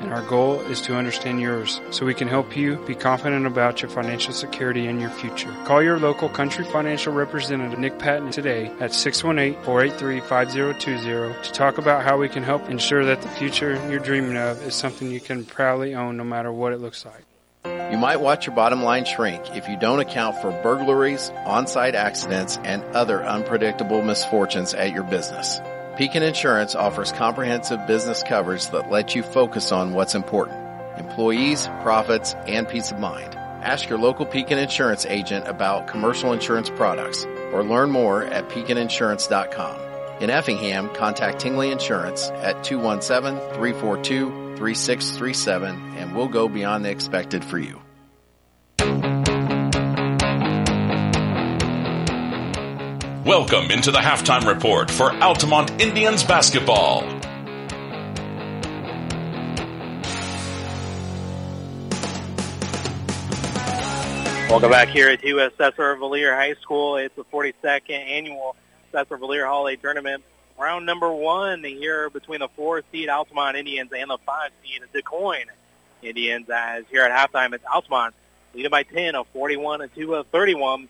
and our goal is to understand yours so we can help you be confident about your financial security and your future. Call your local Country Financial representative, Nick Patton, today at six one eight, four eight three, five zero two zero to talk about how we can help ensure that the future you're dreaming of is something you can proudly own no matter what it looks like. You might watch your bottom line shrink if you don't account for burglaries, on-site accidents, and other unpredictable misfortunes at your business. Pekin Insurance offers comprehensive business coverage that lets you focus on what's important: employees, profits, and peace of mind. Ask your local Pekin Insurance agent about commercial insurance products or learn more at pekin insurance dot com. In Effingham, contact Tingley Insurance at two one seven, three four two, three six three seven and we'll go beyond the expected for you. Welcome into the halftime report for Altamont Indians basketball. Welcome back here at U S Sesser-Valier High School. It's the forty-second annual Sesser-Valier Holiday Tournament. Round number one here between the four seed Altamont Indians and the five seed Duquoin Indians. As here at halftime, it's Altamont leading by ten, a forty-one, a two, a thirty-one.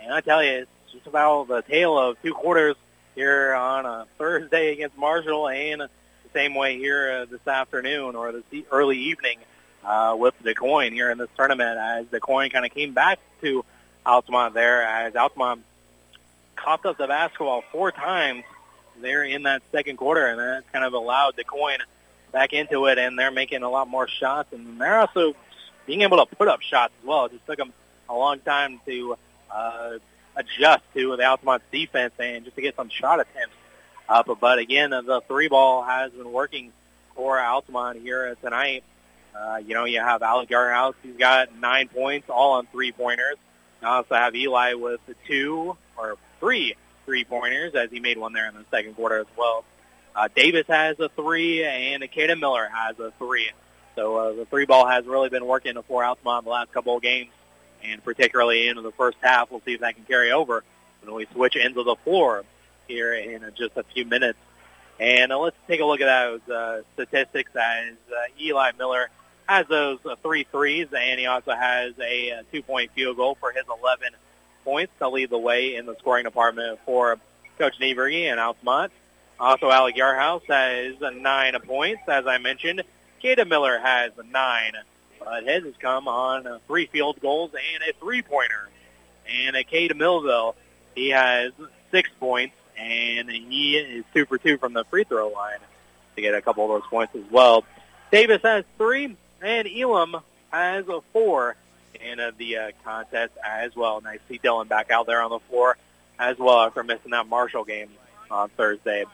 And I tell you, it's just about the tale of two quarters here on a Thursday against Marshall, and the same way here uh, this afternoon or this e- early evening uh, with Duquoin here in this tournament, as Duquoin kind of came back to Altamont there, as Altamont copped up the basketball four times there in that second quarter, and that kind of allowed Duquoin back into it, and they're making a lot more shots, and they're also being able to put up shots as well. It just took them a long time to uh, adjust to the Altamont defense and just to get some shot attempts up. But again, the three ball has been working for Altamont here tonight. Uh, you know, you have Alec Garhouse, he's got nine points, all on three-pointers. You also have Eli with the two or three three-pointers, as he made one there in the second quarter as well. Uh, Davis has a three, and Akeda Miller has a three. So uh, the three ball has really been working for Altamont the last couple of games, and particularly into the first half. We'll see if that can carry over when we switch ends of the floor here in just a few minutes. And uh, let's take a look at those uh, statistics, as uh, Eli Miller has those uh, three threes, and he also has a, a two-point field goal for his eleven points to lead the way in the scoring department for Coach Nieberg and Altamont. Also, Alec Yarhouse has nine points, as I mentioned. Kata Miller has nine. But his has come on three field goals and a three-pointer. And a K to Millville, he has six points, and he is two for two from the free throw line to get a couple of those points as well. Davis has three, and Elam has a four in the uh, contest as well. And I see Dylan back out there on the floor as well after missing that Marshall game on Thursday.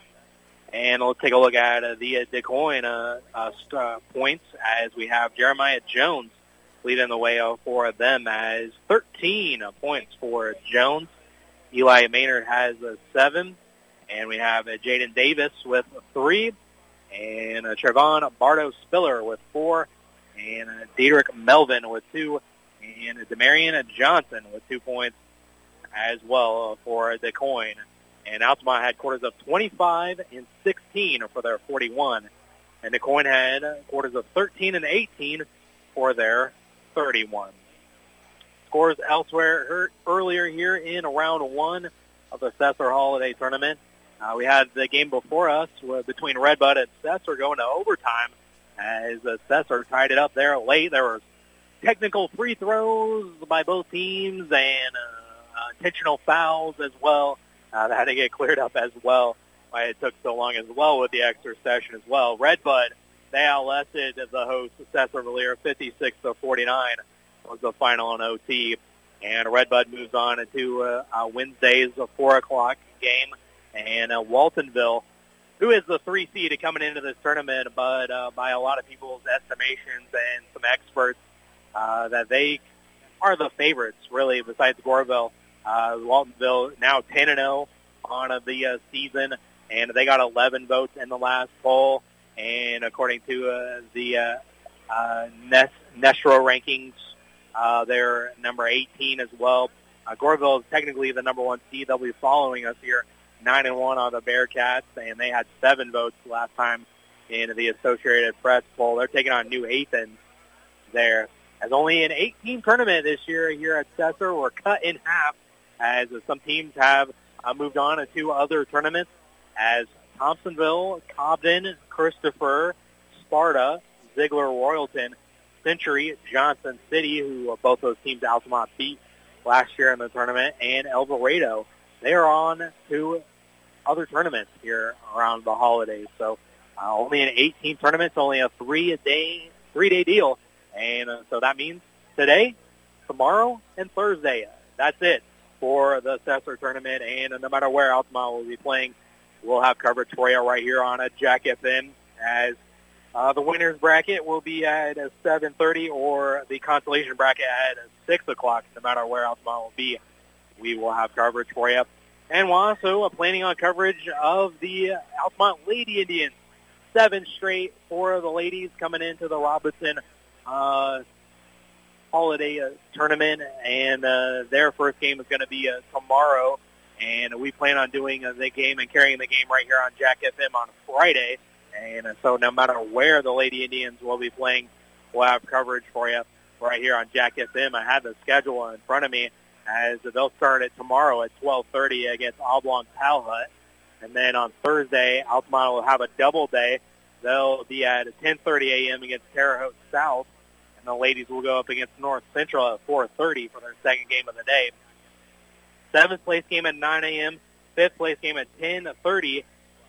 And let's take a look at uh, the uh, Duquoin uh, uh, st- points, as we have Jeremiah Jones leading the way for them, as thirteen points for Jones. Eli Maynard has uh, seven, and we have uh, Jaden Davis with three, and uh, Trevon Bardo-Spiller with four, and uh, Dedrick Melvin with two, and uh, Demarion Johnson with two points as well for Duquoin. And Altamont had quarters of twenty-five and sixteen for their forty-one. And Duquoin had quarters of thirteen and eighteen for their thirty-one. Scores elsewhere earlier here in round one of the Sesser Holiday Tournament. Uh, we had the game before us between Redbud and Sesser going to overtime, as Sesser tied it up there late. There were technical free throws by both teams and uh, intentional fouls as well. Uh, that had to get cleared up as well. Why it took so long as well with the extra session as well. Redbud, they outlasted the host, Sesser-Valier, fifty-six to forty-nine was the final on O T. And Redbud moves on to uh, uh, Wednesday's four o'clock game. And uh, Waltonville, who is the three seed coming into this tournament, but uh, by a lot of people's estimations and some experts, uh, that they are the favorites, really, besides Goreville. Uh, Waltonville now ten and oh on uh, the uh, season, and they got eleven votes in the last poll. And according to uh, the uh, Uh, Nestro rankings, uh, they're number eighteen as well. Uh, Goreville is technically the number one seed. They'll be following us here, nine and one on the Bearcats, and they had seven votes last time in the Associated Press poll. They're taking on New Athens there. As only an eight-team tournament this year here at Sesser, we're cut in half as some teams have uh, moved on to two other tournaments as Thompsonville, Cobden, Christopher, Sparta, Ziegler, Royalton, Century, Johnson City, who both those teams Altamont beat last year in the tournament, and El Dorado. They are on to other tournaments here around the holidays. So uh, only an eight-team tournament, only a three-a-day, three-day deal. And uh, so that means today, tomorrow, and Thursday. That's it for the Sesser tournament. And uh, no matter where Altamont will be playing, we'll have coverage for you right here on a Jack F M as uh, the winner's bracket will be at seven thirty or the consolation bracket at six o'clock. No matter where Altamont will be, we will have coverage for you. And we're also planning on coverage of the Altamont Lady Indians. Seven straight for the ladies coming into the Robinson Uh, holiday uh, tournament, and uh, their first game is going to be uh, tomorrow, and we plan on doing uh, the game and carrying the game right here on Jack F M on Friday, and uh, so no matter where the Lady Indians will be playing, we'll have coverage for you right here on Jack F M. I have the schedule in front of me as they'll start it tomorrow at twelve thirty against Oblong Palhut, and then on Thursday, Altamont will have a double day. They'll be at ten thirty a.m. against Terre Haute South, and the ladies will go up against North Central at four thirty for their second game of the day. Seventh place game at nine a.m., fifth place game at ten thirty,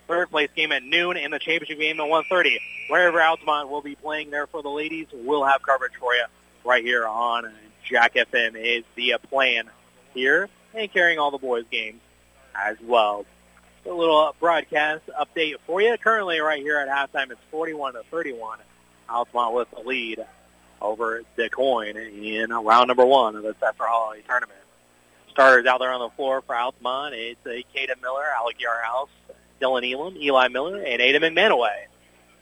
third place game at noon, and the championship game at one thirty. Wherever Altamont will be playing there for the ladies, we'll have coverage for you right here on Jack F M is the plan here, and carrying all the boys' games as well. A little broadcast update for you. Currently right here at halftime, it's forty-one to thirty-one. Altamont with the lead over Duquoin in round number one of the Sesser Holiday Tournament. Starters out there on the floor for Altamont. It's Kata Miller, Alec Yarhouse, Dylan Elam, Eli Miller, and Ada McManaway.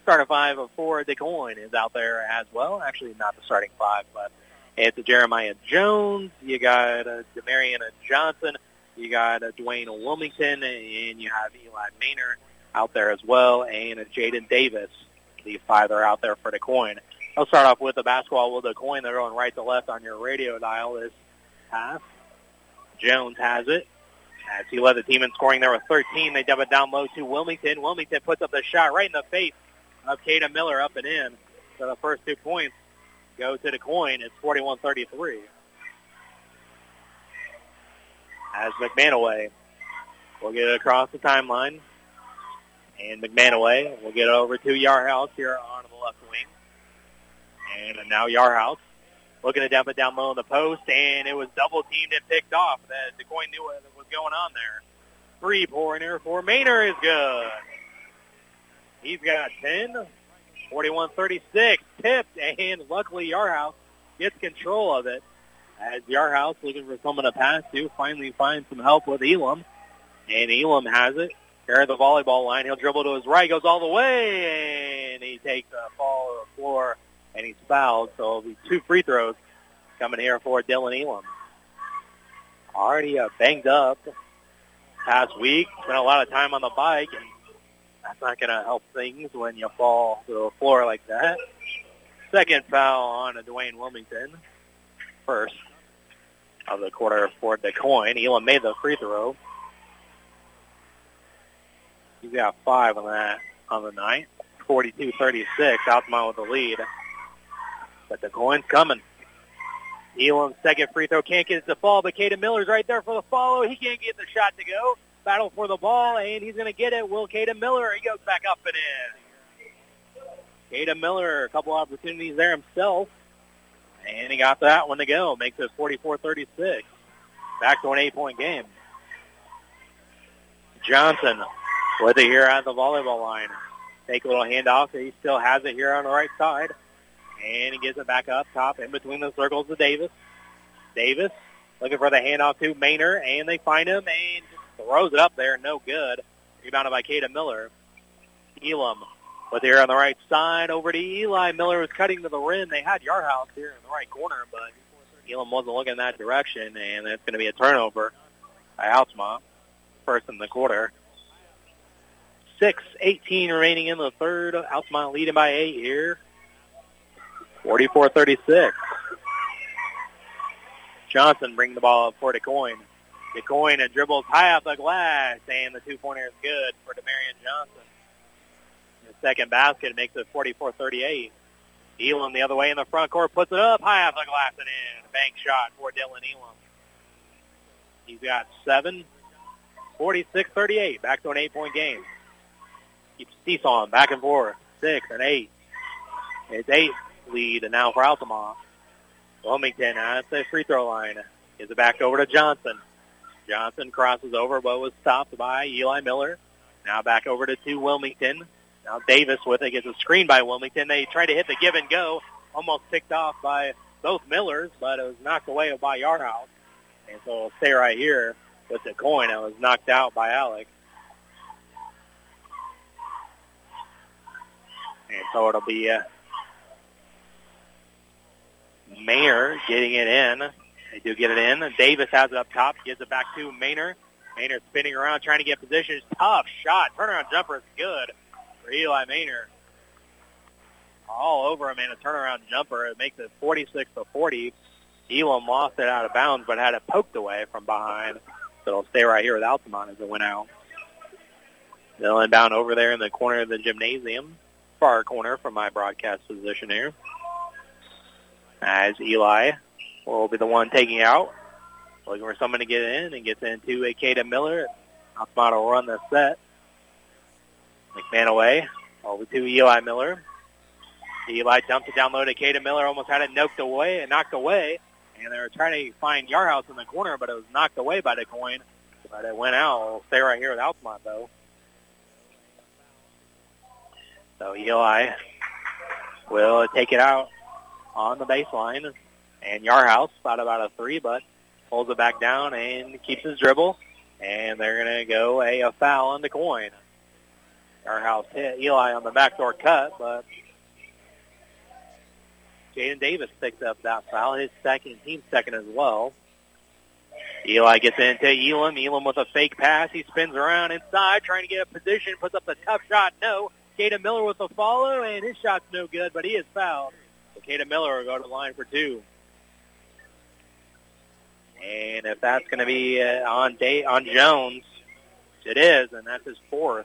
Starting five for Duquoin is out there as well. Actually, not the starting five, but it's Jeremiah Jones. You got Demarion Johnson. You got uh, Dwayne Wilmington, and you have Eli Maynard out there as well, and uh, Jaden Davis. These five are out there for Duquoin. I'll start off with the basketball with Duquoin. They're going right to left on your radio dial this half. Jones has it. As he led the team in scoring, there were thirteen. They dump it down low to Wilmington. Wilmington puts up the shot right in the face of Kata Miller up and in. So the first two points go to Duquoin. It's forty-one thirty-three. As McManaway will get it across the timeline. And McManaway will get it over to Yarhouse here on the left wing. And now Yarhouse looking to dump it down low in the post. And it was double-teamed and picked off. Duquoin knew what was going on there. Three-pointer for Maynard is good. He's got ten. forty-one thirty-six. Tipped. And luckily Yarhouse gets control of it. As Yarhouse looking for someone to pass to, finally finds some help with Elam. And Elam has it. Here at the volleyball line, he'll dribble to his right, goes all the way, and he takes a fall to the floor, and he's fouled. So it'll be two free throws coming here for Dylan Elam. Already uh, banged up past week. Spent a lot of time on the bike, and that's not going to help things when you fall to the floor like that. Second foul on Dwayne Wilmington. First of the quarter for Duquoin. Elam made the free throw. He's got five on that on the night. forty-two thirty-six. Altamont with the lead. But Duquoin's coming. Elam's second free throw can't get it to fall, but Kata Miller's right there for the follow. He can't get the shot to go. Battle for the ball, and he's going to get it. Will Kata Miller? He goes back up and in. Kata Miller, a couple opportunities there himself. And he got that one to go. Makes it forty-four thirty-six. Back to an eight-point game. Johnson with it here at the volleyball line. Take a little handoff. He still has it here on the right side. And he gives it back up top in between the circles to Davis. Davis looking for the handoff to Maynard. And they find him and throws it up there. No good. Rebounded by Kata Miller. Elam But they're on the right side over to Eli. Miller was cutting to the rim. They had Yarhouse here in the right corner, but Elam wasn't looking in that direction, and it's going to be a turnover by Altamont, first in the quarter. six eighteen remaining in the third. Altamont leading by eight here. forty-four thirty-six. Johnson bringing the ball up for Duquoin. Duquoin dribbles high off the glass, and the two-pointer is good for Demarion Johnson. The second basket makes it forty-four thirty-eight. Elam the other way in the front court, puts it up high off the glass and in. Bank shot for Dylan Elam. He's got seven. forty-six thirty-eight. Back to an eight-point game. Keeps seesawing back and forth. Six and eight. It's eight lead and now for Altamont. Wilmington at the free throw line. Gives it back over to Johnson. Johnson crosses over but was stopped by Eli Miller. Now back over to two Wilmington. Now Davis with it. Gets a screen by Wilmington. They try to hit the give and go. Almost picked off by both Millers, but it was knocked away by Yarhouse. And so it'll stay right here with the coin. That was knocked out by Alec. And so it'll be uh, Mayer getting it in. They do get it in. Davis has it up top. Gives it back to Maynard. Maynard spinning around trying to get position. Tough shot. Turnaround jumper is good for Eli Maynard. All over him in a turnaround jumper. It makes it forty-six to forty. Elam lost it out of bounds, but had it poked away from behind. So it'll stay right here with Altamont as it went out. They'll inbound over there in the corner of the gymnasium. Far corner from my broadcast position here. As Eli will be the one taking out. Looking for someone to get in and gets into a Akeda Miller. Altamont will run the set. McMahon away. Over to Eli Miller. Eli dumped it down low to Akeda Miller. Almost had it knocked away and knocked away. And they were trying to find Yarhouse in the corner, but it was knocked away by Duquoin. But it went out. It'll stay right here with Altamont, though. So Eli will take it out on the baseline. And Yarhouse thought about a three, but pulls it back down and keeps his dribble. And they're going to go a, a foul on Duquoin. Yarhouse hit Eli on the backdoor cut, but Jaden Davis picks up that foul, his second, team second as well. Eli gets into Elam. Elam with a fake pass. He spins around inside, trying to get a position, puts up the tough shot. No. Kata Miller with a follow, and his shot's no good, but he is fouled. So Kata Miller will go to the line for two. And if that's going to be uh, on day, on Jones, it is, and that's his fourth.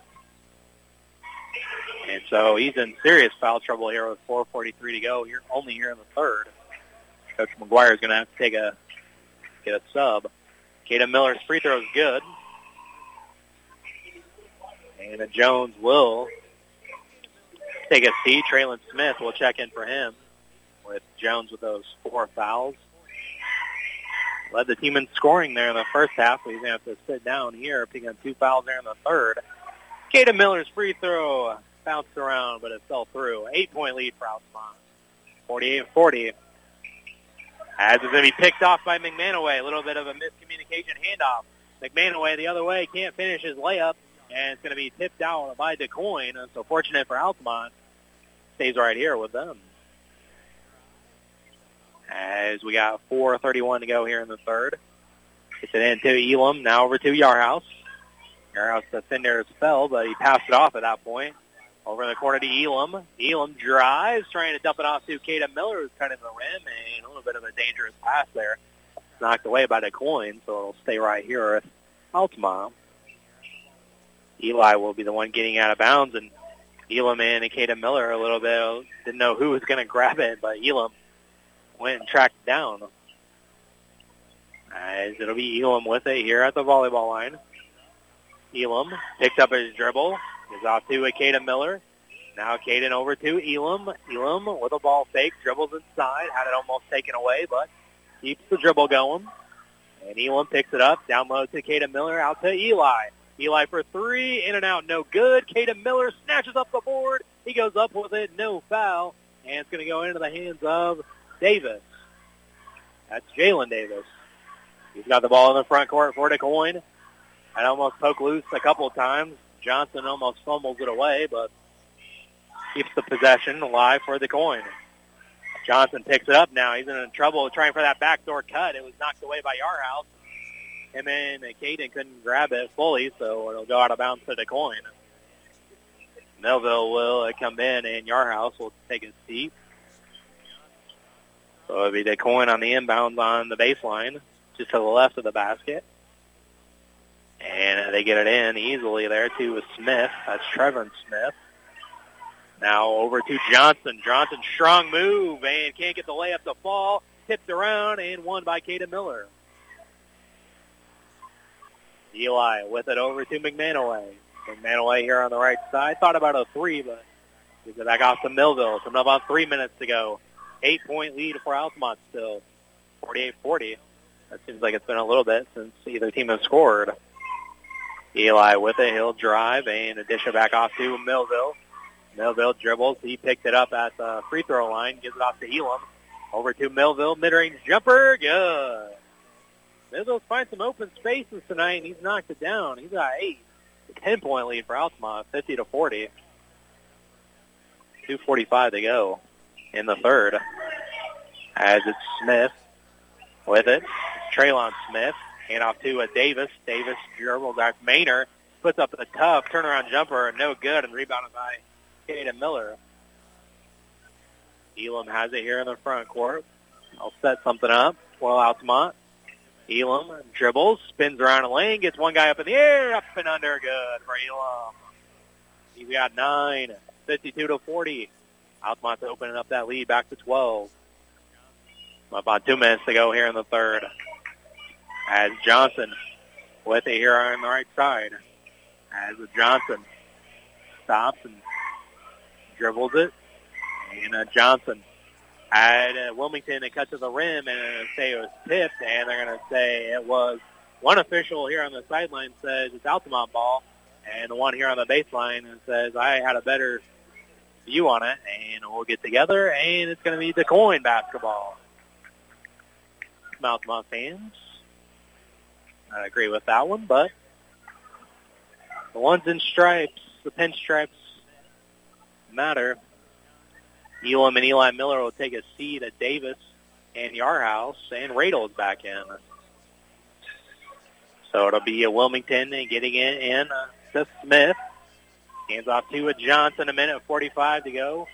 And so he's in serious foul trouble here with four forty-three to go. Here, only here in the third. Coach McGuire is going to have to take a get a sub. Kata Miller's free throw is good, and Jones will take a seat. Traylon Smith will check in for him. With Jones with those four fouls, led the team in scoring there in the first half. But he's going to have to sit down here, picking up two fouls there in the third. Kata Miller's free throw bounced around, but it fell through. Eight-point lead for Altamont, forty-eight forty. As it's going to be picked off by McManaway. A little bit of a miscommunication handoff. McManaway the other way, can't finish his layup, and it's going to be tipped out by Duquoin. So fortunate for Altamont. Stays right here with them. As we got four thirty-one to go here in the third. Gets it into Elam, now over to Yarhouse. Yarhouse defender fell, but he passed it off at that point. Over in the corner to Elam. Elam drives, trying to dump it off to Kata Miller, who's cutting the rim, and a little bit of a dangerous pass there. It's knocked away by Duquoin, so it'll stay right here with Altamont. Eli will be the one getting out of bounds, and Elam and Kata Miller a little bit didn't know who was going to grab it, but Elam went and tracked down. As it'll be Elam with it here at the volleyball line. Elam picked up his dribble. Is off to Akeda Miller. Now Caden over to Elam. Elam with a ball fake. Dribbles inside. Had it almost taken away, but keeps the dribble going. And Elam picks it up. Down low to Akeda Miller. Out to Eli. Eli for three. In and out. No good. Akeda Miller snatches up the board. He goes up with it. No foul. And it's going to go into the hands of Davis. That's Jalen Davis. He's got the ball in the front court for Duquoin. And almost poked loose a couple of times. Johnson almost fumbles it away, but keeps the possession alive for the coin. Johnson picks it up now. He's in trouble trying for that backdoor cut. It was knocked away by Yarhouse. Him and Caden couldn't grab it fully, so it'll go out of bounds to the coin. Melville will come in, and Yarhouse will take his seat. So it'll be the coin on the inbounds on the baseline, just to the left of the basket. And they get it in easily there, too, with Smith. That's Trevor Smith. Now over to Johnson. Johnson, strong move, and can't get the layup to fall. Tipped around, and won by Caden Miller. Eli with it over to McManaway. McManaway here on the right side. Thought about a three, but gives it back off to Millville. Coming up on three minutes to go. Eight-point lead for Altamont still, forty-eight forty. That seems like it's been a little bit since either team has scored. Eli with it. He'll drive and dish it back off to Millville. Millville dribbles. He picked it up at the free throw line. Gives it off to Elam. Over to Millville. Mid-range jumper. Good. Millville's find some open spaces tonight, and he's knocked it down. He's got eight. A ten-point lead for Altamont, fifty to forty. two forty-five to go in the third. As it's Smith with it. Traylon Smith. Hand off to a Davis. Davis dribbles back. Maynard puts up a tough turnaround jumper. No good, and rebounded by Caden Miller. Elam has it here in the front court. I'll set something up. Well, Altamont. Elam dribbles, spins around a lane, gets one guy up in the air, up and under, good for Elam. He's got nine, fifty-two to forty. Altamont's opening up that lead back to twelve. About two minutes to go here in the third. As Johnson with it here on the right side. As Johnson stops and dribbles it. And uh, Johnson. At uh, Wilmington, it cuts to the rim, and say it was tipped, and they're going to say it was. One official here on the sideline says it's Altamont ball, and the one here on the baseline says I had a better view on it, and we'll get together, and it's going to be the coin basketball. Some Altamont fans, I agree with that one, but the ones in stripes, the pinstripes matter. Elam and Eli Miller will take a seat at Davis and Yarhouse, and Radle's back in. So it'll be a Wilmington getting in, in to Smith. Hands off to a Johnson, a minute forty-five to go.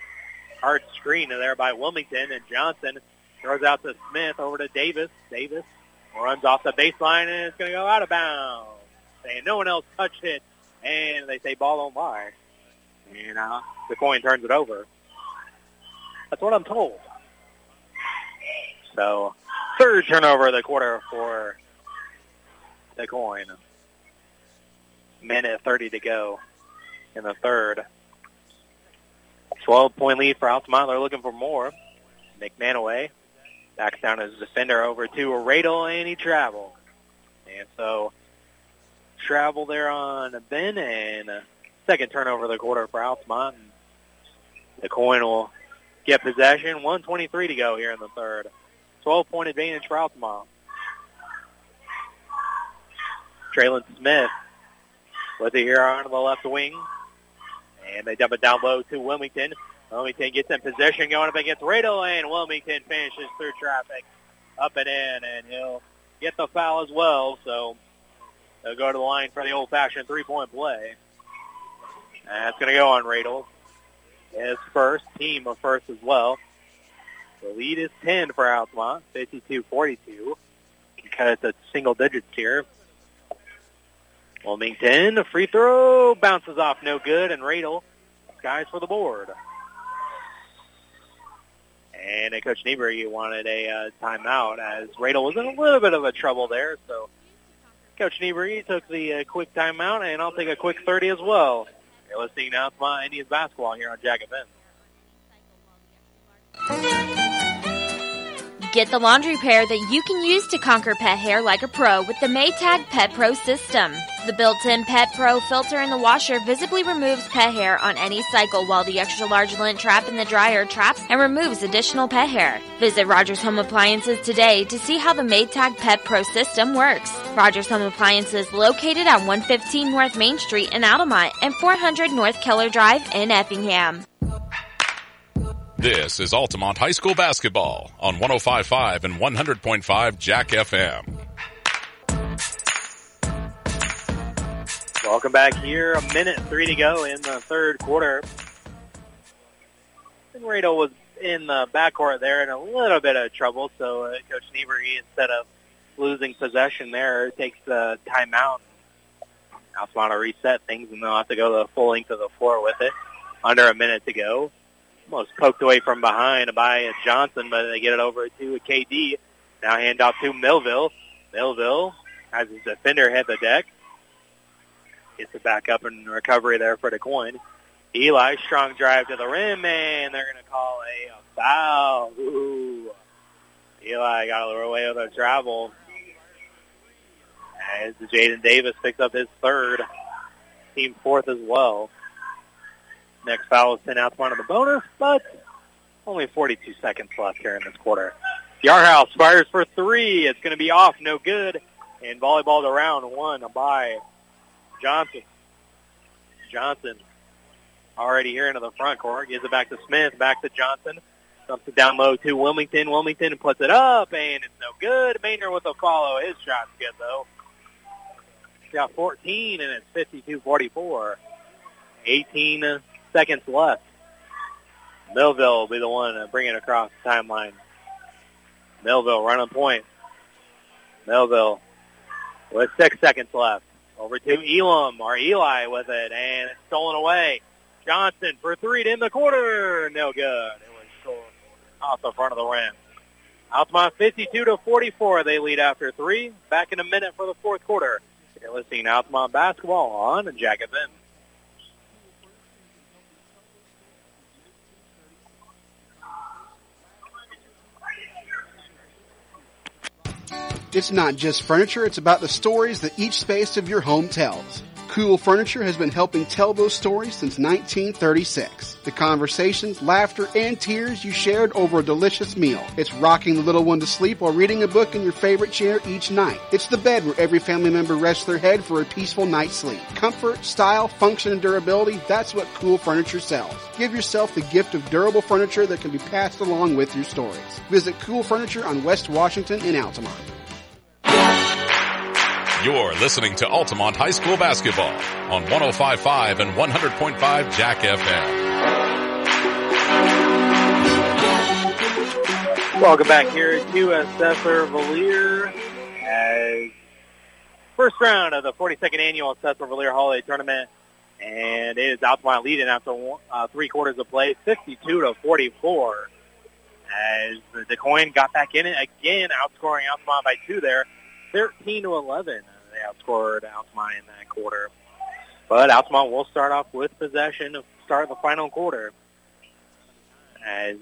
Hard screen there by Wilmington, and Johnson throws out to Smith over to Davis. Davis runs off the baseline, and it's going to go out of bounds. And no one else touched it, and they say ball on line. And uh, the coin turns it over. That's what I'm told. So, third turnover of the quarter for the coin. Minute thirty to go in the third. twelve-point lead for Altamont. They're looking for more. McManaway backs down his defender over to Radle, and he traveled. And so, travel there on Ben, and second turnover of the quarter for Altamont. The coin will get possession. one twenty-three to go here in the third. twelve-point advantage for Altamont. Traylon Smith with it here on the left wing. And they dump it down low to Wilmington. Wilmington gets in possession, going up against Radle, and Wilmington finishes through traffic. Up and in, and he'll get the foul as well. So they'll go to the line for the old-fashioned three-point play. And it's going to go on Radle. His first, team of first as well. The lead is ten for Altamont, fifty-two forty-two. You cut it to single digits here. Wilmington, a free throw, bounces off no good, and Radle skies for the board. And Coach Nieberg wanted a uh, timeout as Radle was in a little bit of a trouble there. So Coach Nieberg took the uh, quick timeout, and I'll take a quick thirty as well. You're listening now to my Indians basketball here on Jack F M. Get the laundry pair that you can use to conquer pet hair like a pro with the Maytag Pet Pro System. The built-in Pet Pro filter in the washer visibly removes pet hair on any cycle, while the extra-large lint trap in the dryer traps and removes additional pet hair. Visit Rogers Home Appliances today to see how the Maytag Pet Pro System works. Rogers Home Appliances located at one fifteen North Main Street in Altamont and four hundred North Keller Drive in Effingham. This is Altamont High School Basketball on one oh five point five and one hundred point five Jack F M. Welcome back here. A minute three to go in the third quarter. Laredo was in the backcourt there in a little bit of trouble, so uh, Coach Nieberg, instead of losing possession there, takes the timeout. Altamont will reset things, and they'll have to go the full length of the floor with it. Under a minute to go. Almost poked away from behind by Johnson, but they get it over to K D. Now handoff to Millville. Millville has his defender hit the deck. Gets it back up in recovery there for Duquoin. Eli, strong drive to the rim, and they're going to call a foul. Ooh. Eli got a little away with a travel. As Jaden Davis picks up his third, team fourth as well. Next foul is sent out to one of the bonus, but only forty-two seconds left here in this quarter. Yarhouse fires for three. It's going to be off, no good. And volleyball to round one by Johnson. Johnson already here into the front court. Gives it back to Smith, back to Johnson. Dumps it down low to Wilmington. Wilmington puts it up, and it's no good. Maynard with a follow. His shot's good, though. Got fourteen, and it's fifty-two forty-four. eighteen seconds left. Millville will be the one to bring it across the timeline. Millville running point. Millville with six seconds left. Over to Elam, or Eli with it, and it's stolen away. Johnson for three to end the quarter. No good. It was short off the front of the rim. Altamont fifty-two to forty-four. They lead after three. Back in a minute for the fourth quarter. You're listening to Altamont basketball on Jack F M. It's not just furniture, it's about the stories that each space of your home tells. Cool Furniture has been helping tell those stories since nineteen thirty-six. The conversations, laughter, and tears you shared over a delicious meal. It's rocking the little one to sleep or reading a book in your favorite chair each night. It's the bed where every family member rests their head for a peaceful night's sleep. Comfort, style, function, and durability, that's what Cool Furniture sells. Give yourself the gift of durable furniture that can be passed along with your stories. Visit Cool Furniture on West Washington in Altamont. You're listening to Altamont High School Basketball on one oh five point five and one hundred point five Jack F M. Welcome back here to Sesser-Valier. First round of the forty-second annual Sesser-Valier Holiday Tournament. And it is Altamont leading after uh, three quarters of play, fifty-two to forty-four. As the Duquoin got back in it again, outscoring Altamont by two there. thirteen to eleven, they outscored Altamont in that quarter. But Altamont will start off with possession to start the final quarter. As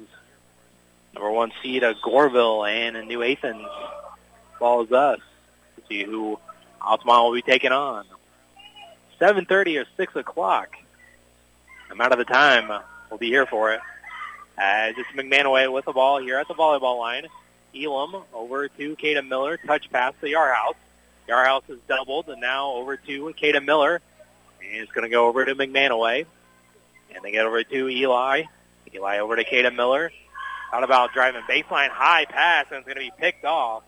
number one seed of Goreville and New Athens follows us to see who Altamont will be taking on. seven thirty or six o'clock. I'm out of the time. We'll be here for it. As it's McManaway with the ball here at the volleyball line. Elam over to Kata Miller. Touch pass to Yarhouse. Yarhouse is doubled, and now over to Kata Miller. And it's going to go over to McManaway. And they get over to Eli. Eli over to Kata Miller. Thought about driving baseline high pass, and it's going to be picked off.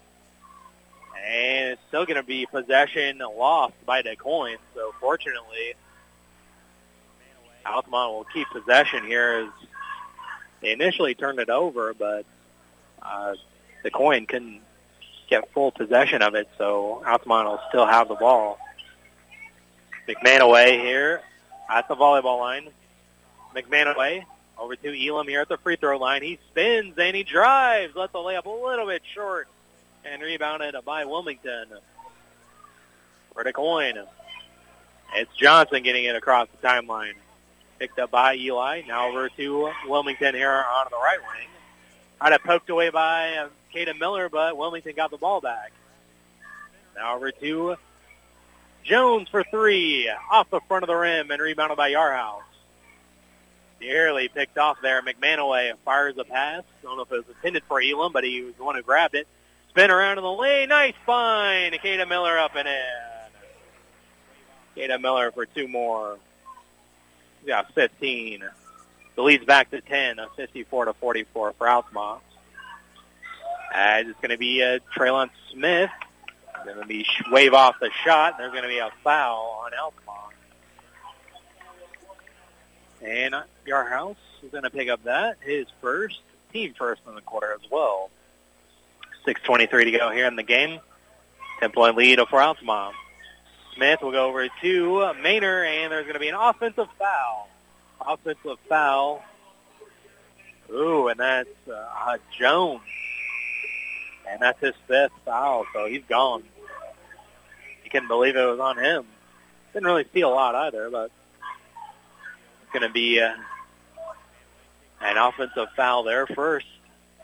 And it's still going to be possession lost by Duquoin. So, fortunately, Altamont will keep possession here as they initially turned it over, but... Uh, Duquoin couldn't get full possession of it, so Altamont will still have the ball. McManaway here at the volleyball line. McManaway over to Elam here at the free throw line. He spins and he drives. Let the layup a little bit short and rebounded by Wilmington. For Duquoin. It's Johnson getting it across the timeline. Picked up by Eli. Now over to Wilmington here on the right wing. I'd have poked away by Kata Miller, but Wilmington got the ball back. Now over to Jones for three. Off the front of the rim and rebounded by Yarhouse. Nearly picked off there. McManaway fires a pass. Don't know if it was intended for Elam, but he was the one who grabbed it. Spin around in the lane. Nice find. Kata Miller up and in. Kata Miller for two more. He's got fifteen. The lead's back to ten, a fifty-four to forty-four for Altamont. And it's going to be a trail on Smith. Going to be wave off the shot. There's going to be a foul on Altamont. And Yarhouse is going to pick up that. His first, team first in the quarter as well. six twenty-three to go here in the game. ten-point lead for Altamont. Smith will go over to Maynard, and there's going to be an offensive foul. Offensive foul. Ooh, and that's uh, Jones. And that's his fifth foul, so he's gone. You couldn't believe it was on him. Didn't really see a lot either, but it's going to be uh, an offensive foul there first.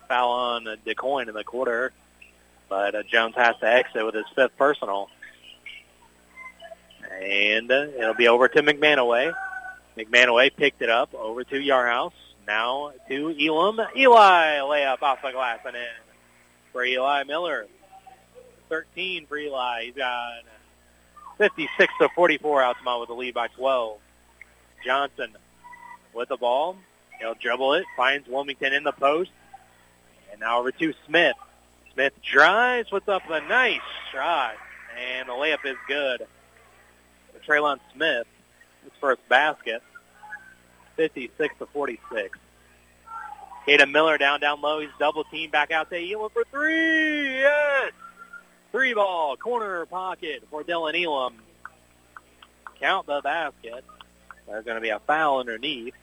Foul on uh, Duquoin in the quarter, but uh, Jones has to exit with his fifth personal. And uh, it'll be over to McManaway. McManaway picked it up over to Yarhouse. Now to Elam. Eli layup off the glass and in for Eli Miller. thirteen for Eli. He's got fifty-six to forty-four. Altamont with the lead by twelve. Johnson with the ball. He'll dribble it. Finds Wilmington in the post. And now over to Smith. Smith drives with up a nice shot. And the layup is good. Traylon Smith, his first basket, fifty-six to forty-six. Kaden Miller down, down low. He's double-teamed back out to Elam for three. Yes! Three ball, corner pocket for Dylan Elam. Count the basket. There's going to be a foul underneath.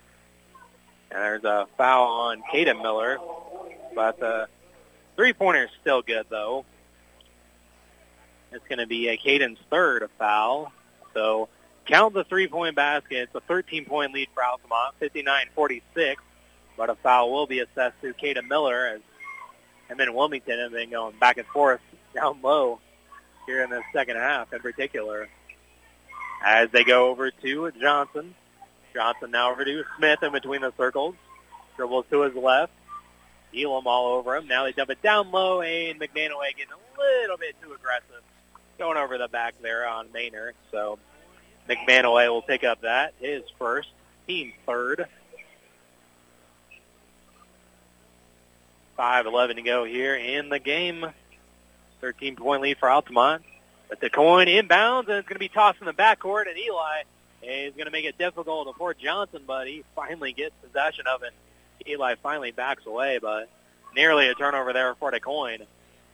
And there's a foul on Kaden Miller. But the three-pointer is still good, though. It's going to be a Caden's third foul. So count the three-point basket. It's a thirteen-point lead for Altamont, fifty-nine forty-six. But a foul will be assessed to Kaden Miller. As, and then Wilmington have been going back and forth down low here in the second half in particular. As they go over to Johnson. Johnson now over to Smith in between the circles. Dribbles to his left. Elam all over him. Now they dump it down low, and McManaway getting a little bit too aggressive. Going over the back there on Maynard. So McManaway will pick up that. His first, team third. five eleven to go here in the game. thirteen-point lead for Altamont. But the coin inbounds, and it's going to be tossed in the backcourt, and Eli is going to make it difficult for Johnson, but he finally gets possession of it. Eli finally backs away, but nearly a turnover there for the coin.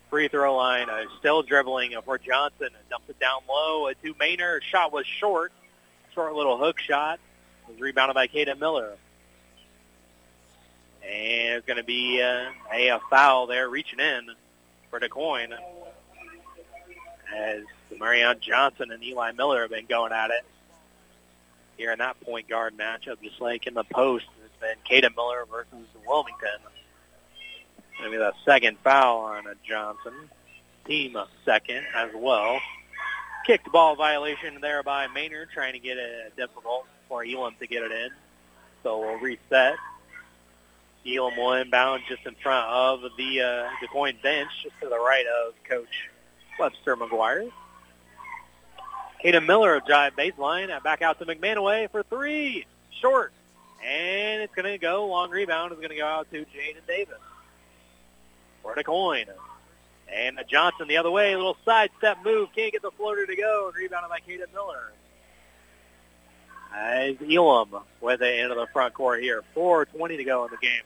Free throw line, uh, still dribbling for Johnson. Dumps it down low uh, to Maynard. Shot was short. Short little hook shot. It was rebounded by Kaden Miller. And it's going to be uh, a, a foul there reaching in for Duquoin. As Marion Johnson and Eli Miller have been going at it here in that point guard matchup. Just like in the post, it's been Kaden Miller versus Wilmington. Going to be the second foul on Johnson. Team second as well. Kicked ball violation there by Maynard, trying to get it difficult for Elam to get it in. So we'll reset. Elam will inbound just in front of the uh, Duquoin bench, just to the right of Coach Webster McGuire. Kaden Miller will drive baseline, back out to McManaway for three. Short. And it's going to go. Long rebound is going to go out to Jaden Davis. For the coin. And Johnson the other way. A little sidestep move. Can't get the floater to go. Rebounded by Kaden Miller. As Elam with it into the front court here. four twenty to go in the game.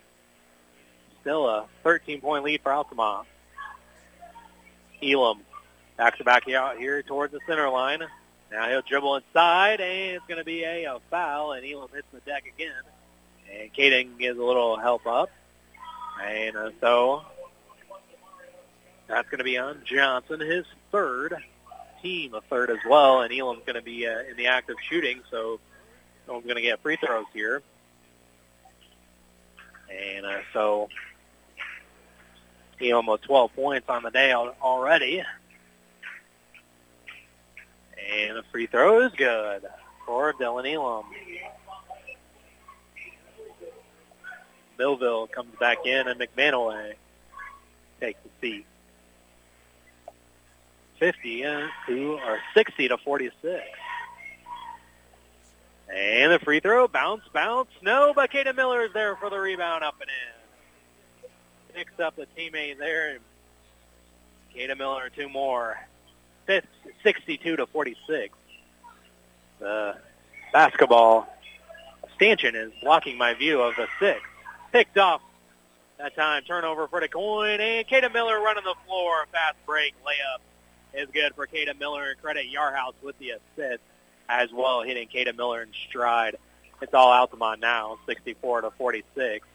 Still a thirteen-point lead for Altamont. Elam backs it back out here towards the center line. Now he'll dribble inside, and it's going to be a, a foul, and Elam hits the deck again. And Kaden gives a little help up. And uh, so... That's going to be on Johnson, his third, team a third as well, and Elam's going to be uh, in the act of shooting, so no one's going to get free throws here. And uh, so Elam with twelve points on the day al- already. And the free throw is good for Dylan Elam. Millville comes back in, and McManaway takes the seat. fifty to, or sixty to forty-six. And the free throw, bounce, bounce. No, but Kayden Miller is there for the rebound, up and in. Picks up a teammate there. Kayden Miller, two more. Fifth, sixty-two to forty-six. The basketball stanchion is blocking my view of the six. Picked off that time. Turnover for Duquoin. And Kayden Miller running the floor. Fast break layup is good for Kayden Miller. And credit Yarhouse with the assist as well, hitting Kayden Miller in stride. It's all Altamont now, sixty-four to forty-six.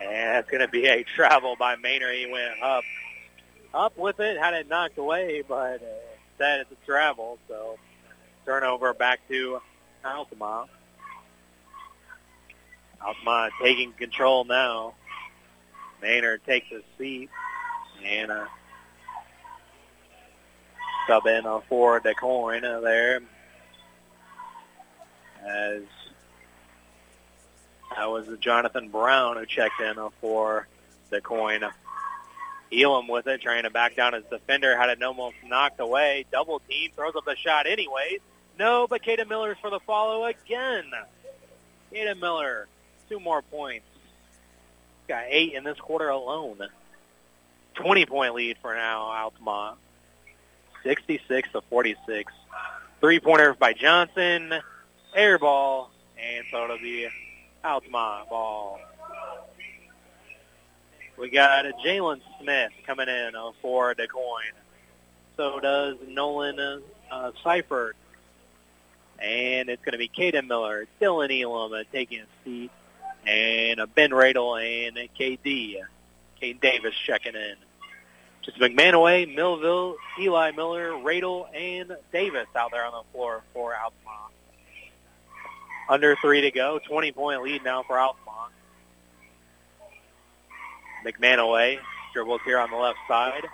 And that's going to be a travel by Maynard. He went up, up with it, had it knocked away, but instead it's a travel. So turnover back to Altamont. Altamont taking control now. Maynard takes a seat and a sub in for Duquoin there. As that was Jonathan Brown who checked in for Duquoin. Elam with it, trying to back down his defender. Had it almost knocked away. Double team, throws up the shot anyways. No, but Kayden Miller's for the follow again. Kayden Miller, two more points. Got eight in this quarter alone. twenty-point lead for now, Altamont. sixty-six to forty-six. Three-pointer by Johnson. Air ball, and so it'll be Altamont ball. We got Jalen Smith coming in for Duquoin. So does Nolan uh, Seifert. And it's going to be Kayden Miller, Dylan Elam uh, taking a seat, and uh, Ben Radel and uh, K D. Kane Davis checking in. Just McManaway, Millville, Eli Miller, Radel, and Davis out there on the floor for Altamont. Under three to go, twenty-point lead now for Altamont. McManaway dribbles here on the left side,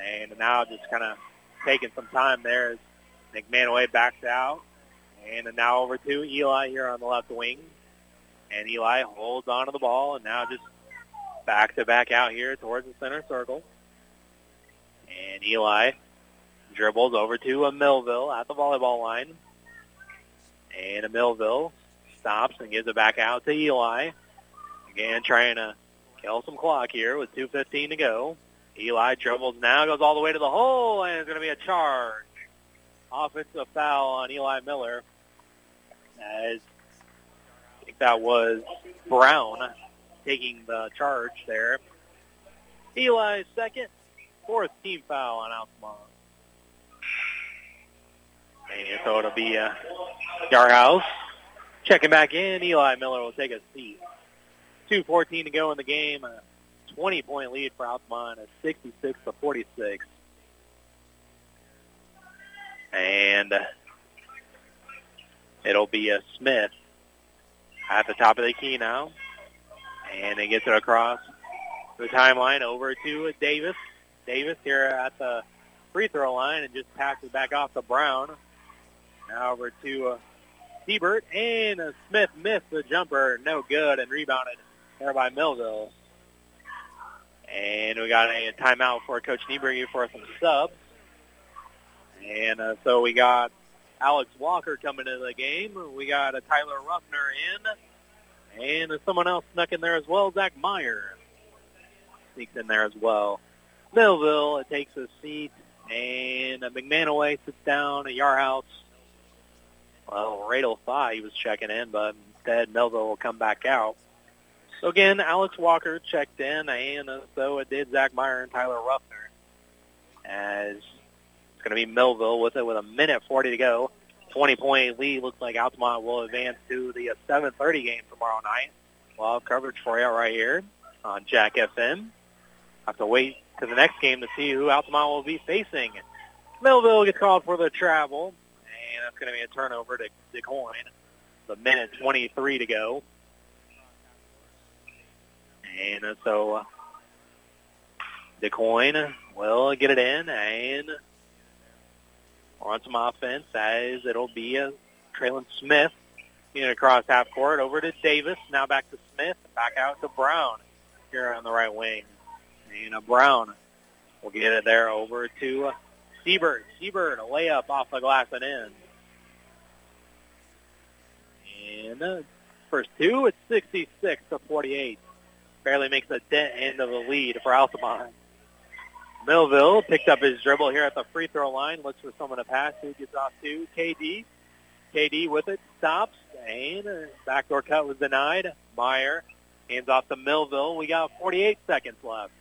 and now just kind of taking some time there as McManaway backs out. And now over to Eli here on the left wing. And Eli holds on to the ball, and now just back to back out here towards the center circle. And Eli dribbles over to a Millville at the volleyball line. And Millville stops and gives it back out to Eli. Again, trying to kill some clock here with two fifteen to go. Eli dribbles now, goes all the way to the hole, and it's going to be a charge. Offensive foul on Eli Miller. As I think that was Brown taking the charge there. Eli's second, fourth team foul on Altamont. And so it'll be uh, Yarhouse checking back in. Eli Miller will take a seat. two fourteen to go in the game. A twenty-point lead for Altamont at sixty-six to forty-six. And it'll be a Smith at the top of the key now. And he gets it across the timeline over to Davis. Davis here at the free throw line and just passes back off to Brown. Now over to uh, Siebert, and uh, Smith missed the jumper. No good, and rebounded there by Millville. And we got a timeout for Coach Nieberg for some subs. And uh, so we got Alex Walker coming into the game. We got a uh, Tyler Ruffner in. And uh, someone else snuck in there as well, Zach Meyer. Sneaks in there as well. Millville it takes a seat, and uh, McManaway sits down. Yarhouse. Well, Radel thought he was checking in, but instead Melville will come back out. So again, Alex Walker checked in, and so it did Zach Meyer and Tyler Ruffner. As it's going to be Millville with it with a minute forty to go. twenty-point lead. Looks like Altamont will advance to the seven thirty game tomorrow night. We'll have coverage for you right here on Jack F M. I have to wait to the next game to see who Altamont will be facing. Millville gets called for the travel. And that's going to be a turnover to Duquoin. The minute twenty-three to go. And so Duquoin will get it in and on some offense as it'll be a Traylon Smith getting across half court over to Davis. Now back to Smith. Back out to Brown here on the right wing. And Brown will get it there over to Siebert. Siebert, a layup off the glass and in. in the first two. It's sixty-six to forty-eight. Barely makes a dent into the lead for Altamont. Millville picked up his dribble here at the free throw line. Looks for someone to pass. Who gets off to K D. K D with it. Stops. And a backdoor cut was denied. Meyer hands off to Millville. We got forty-eight seconds left.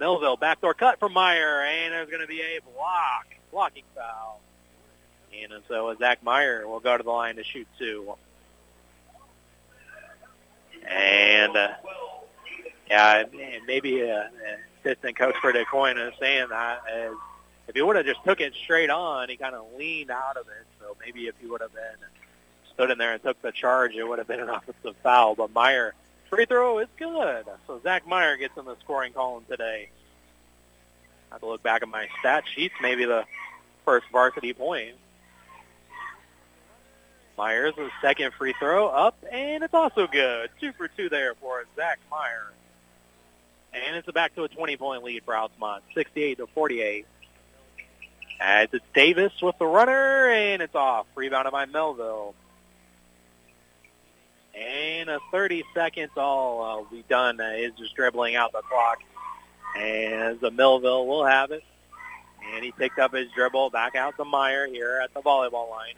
Millville backdoor cut from Meyer. And there's going to be a block. Blocking foul. And so Zach Meyer will go to the line to shoot two. And, uh, yeah, maybe uh, assistant coach for Duquoin is saying that uh, if he would have just took it straight on, he kind of leaned out of it. So maybe if he would have been stood in there and took the charge, it would have been an offensive foul. But Meyer, free throw is good. So Zach Meyer gets in the scoring column today. I have to look back at my stat sheets, maybe the first varsity point. Myers with second free throw up, and it's also good. Two for two there for Zach Meyer. And it's back to a twenty-point lead for Altamont, sixty-eight to forty-eight. As it's Davis with the runner, and it's off. Rebounded by Melville. And a thirty seconds all uh, will be done uh, is just dribbling out the clock. As the Millville will have it. And he picked up his dribble back out to Meyer here at the volleyball line.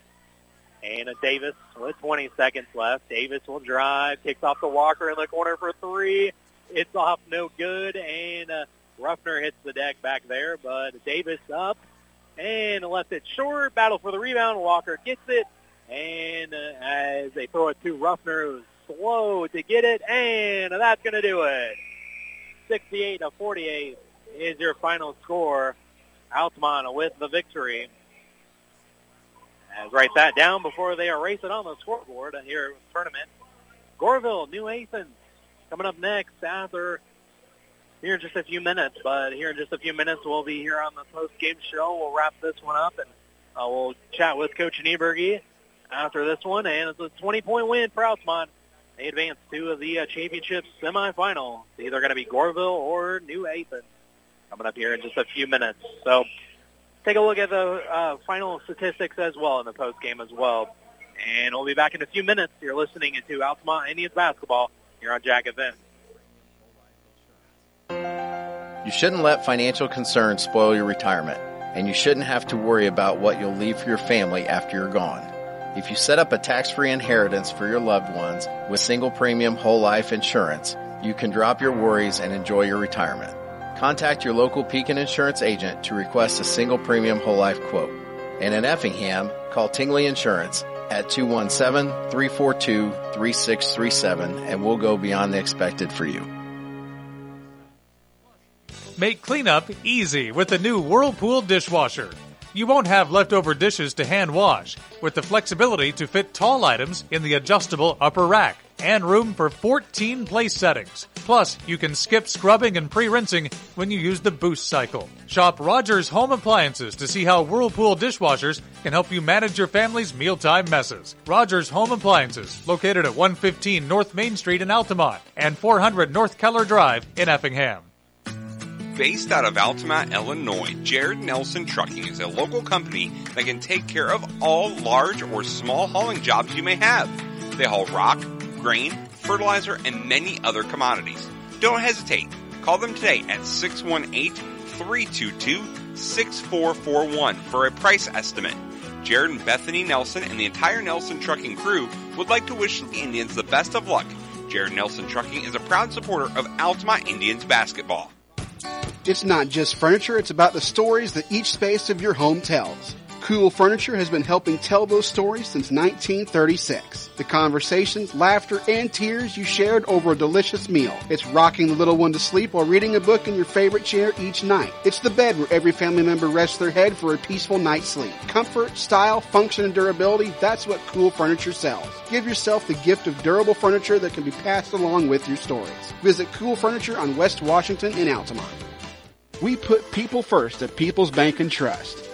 And a Davis with twenty seconds left. Davis will drive, kicks off the Walker in the corner for three. It's off, no good. And uh, Ruffner hits the deck back there, but Davis up and left it short. Battle for the rebound. Walker gets it. And uh, as they throw it to Ruffner, who's slow to get it. And that's going to do it. sixty-eight to forty-eight is your final score. Altamont with the victory. As write that down before they erase it on the scoreboard here at the tournament. Goreville, New Athens coming up next after here in just a few minutes. But here in just a few minutes, we'll be here on the post-game show. We'll wrap this one up, and uh, we'll chat with Coach Nieberg after this one. And it's a twenty-point win for Altamont. They advance to the uh, championship semifinal. It's either going to be Goreville or New Athens coming up here in just a few minutes. So take a look at the uh, final statistics as well in the postgame as well. And we'll be back in a few minutes. You're listening to Altamont Indians Basketball here on Jack F M. You shouldn't let financial concerns spoil your retirement, and you shouldn't have to worry about what you'll leave for your family after you're gone. If you set up a tax-free inheritance for your loved ones with single premium whole life insurance, you can drop your worries and enjoy your retirement. Contact your local Pekin Insurance agent to request a single premium whole life quote. And in Effingham, call Tingley Insurance at two one seven, three four two, three six three seven and we'll go beyond the expected for you. Make cleanup easy with the new Whirlpool dishwasher. You won't have leftover dishes to hand wash, with the flexibility to fit tall items in the adjustable upper rack and room for fourteen place settings. Plus, you can skip scrubbing and pre-rinsing when you use the boost cycle. Shop Rogers Home Appliances to see how Whirlpool dishwashers can help you manage your family's mealtime messes. Rogers Home Appliances, located at one fifteen North Main Street in Altamont and four hundred North Keller Drive in Effingham. Based out of Altamont, Illinois, Jared Nelson Trucking is a local company that can take care of all large or small hauling jobs you may have. They haul rock, grain, fertilizer, and many other commodities. Don't hesitate. Call them today at six one eight, three two two, six four four one for a price estimate. Jared and Bethany Nelson and the entire Nelson Trucking crew would like to wish the Indians the best of luck. Jared Nelson Trucking is a proud supporter of Altamont Indians basketball. It's not just furniture, it's about the stories that each space of your home tells. Cool Furniture has been helping tell those stories since nineteen thirty-six. The conversations, laughter, and tears you shared over a delicious meal. It's rocking the little one to sleep while reading a book in your favorite chair each night. It's the bed where every family member rests their head for a peaceful night's sleep. Comfort, style, function, and durability, that's what Cool Furniture sells. Give yourself the gift of durable furniture that can be passed along with your stories. Visit Cool Furniture on West Washington in Altamont. We put people first at People's Bank and Trust.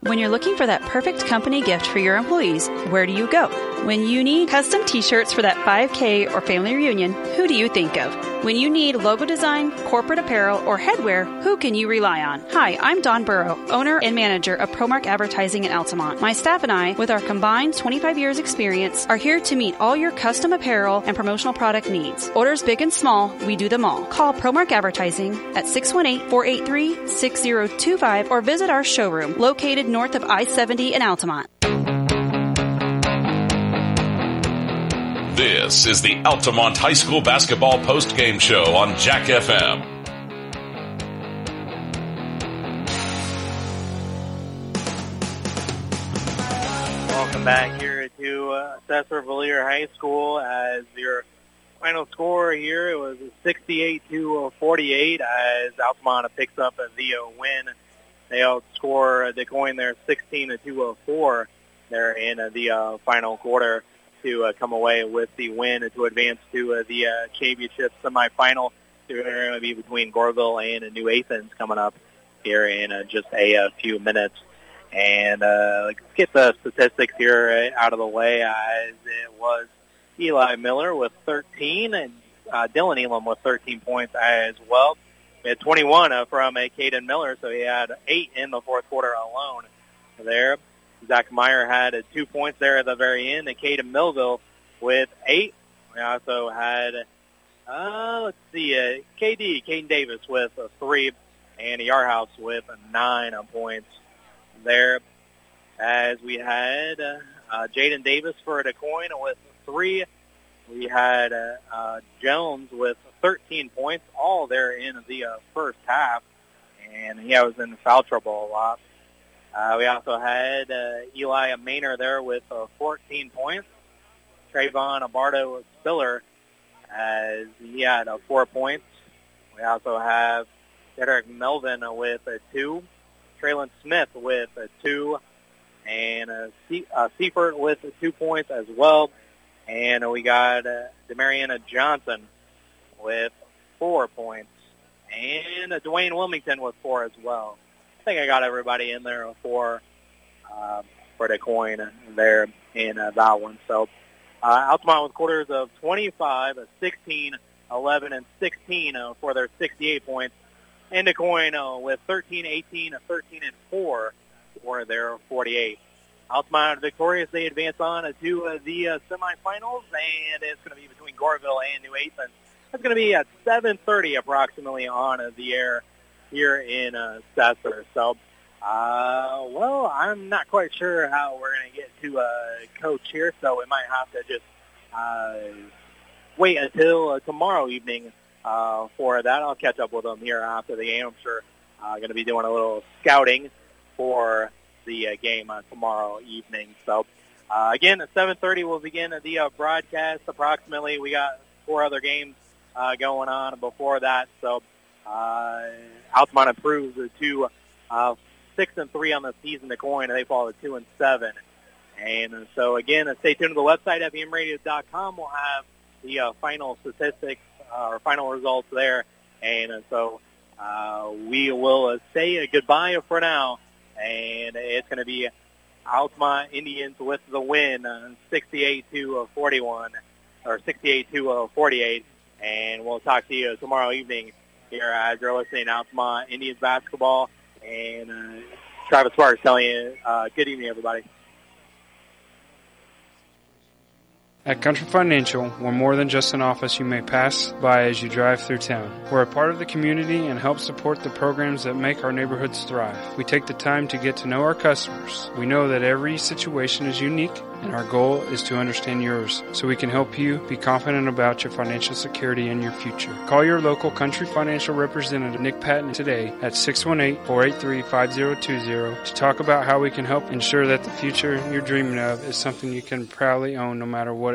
When you're looking for that perfect company gift for your employees, where do you go? When you need custom t-shirts for that five K or family reunion, who do you think of? When you need logo design, corporate apparel, or headwear, who can you rely on? Hi, I'm Dawn Burrow, owner and manager of ProMark Advertising in Altamont. My staff and I, with our combined twenty-five years experience, are here to meet all your custom apparel and promotional product needs. Orders big and small, we do them all. Call ProMark Advertising at six one eight, four eight three, six zero two five or visit our showroom located north of I seventy in Altamont. This is the Altamont High School Basketball Postgame Show on Jack F M. Welcome back here to uh, Sesser-Valier High School. As your final score here, it was sixty-eight to forty-eight as Altamont picks up the win. They outscore Duquoin there sixteen to four there in the uh, final quarter to uh, come away with the win to advance to uh, the uh, championship semifinal. They're going to be between Goreville and uh, New Athens coming up here in uh, just a, a few minutes. And uh, let's get the statistics here out of the way. As it was Eli Miller with thirteen and uh, Dylan Elam with thirteen points as well. We had twenty-one uh, from uh, Caden Miller, so he had eight in the fourth quarter alone there. Zach Meyer had uh, two points there at the very end, and Caden Millville with eight. We also had, uh, let's see, uh, K D, Caden Davis with uh, three, and Yarhouse with uh, nine points there. As we had uh, uh, Jaden Davis for Duquoin with three. We had uh, uh, Jones with thirteen points, all there in the uh, first half, and he was in foul trouble a lot. Uh, we also had uh, Eli Maynor there with uh, fourteen points. Trayvon Abardo Spiller, as he had uh, four points. We also have Cedric Melvin with uh, two. Traylon Smith with uh, two. And uh, C- uh, Seifert with uh, two points as well. And we got uh, Demariana Johnson with four points. And uh, Dwayne Wilmington with four as well. I think I got everybody in there for uh, for Duquoin there in uh, that one. So uh, Altamont with quarters of twenty-five, sixteen, eleven, and sixteen uh, for their sixty-eight points. And Duquoin uh, with thirteen, eighteen, thirteen, and four for their forty-eight. Altamont victorious. They advance on to uh, the uh, semifinals, and it's going to be between Goreville and New Athens. It's going to be at seven thirty approximately on uh, the air here in uh, Sesser. So, uh, well, I'm not quite sure how we're going to get to uh, coach here, so we might have to just uh, wait until uh, tomorrow evening uh, for that. I'll catch up with him here after the game. I'm sure I'm uh, going to be doing a little scouting for the uh, game uh, tomorrow evening. So, uh, again, at seven thirty we'll begin the uh, broadcast approximately. We got four other games uh, going on before that, so Uh, Altamont improves to uh, six and three on the season. Duquoin, they fall to two and seven. And so again, stay tuned to the website at f m radio dot com. We'll have the uh, final statistics uh, or final results there. And so uh, we will uh, say a goodbye for now. And it's going to be Altamont Indians with the win, uh, sixty-eight to forty-one or sixty-eight to forty-eight. And we'll talk to you tomorrow evening. Here, as you're listening, Altamont Indians basketball, and uh, Travis Parks telling you, uh, good evening, everybody. At Country Financial, we're more than just an office you may pass by as you drive through town. We're a part of the community and help support the programs that make our neighborhoods thrive. We take the time to get to know our customers. We know that every situation is unique, and our goal is to understand yours so we can help you be confident about your financial security and your future. Call your local Country Financial representative, Nick Patton, today at six one eight, four eight three, five zero two zero to talk about how we can help ensure that the future you're dreaming of is something you can proudly own no matter what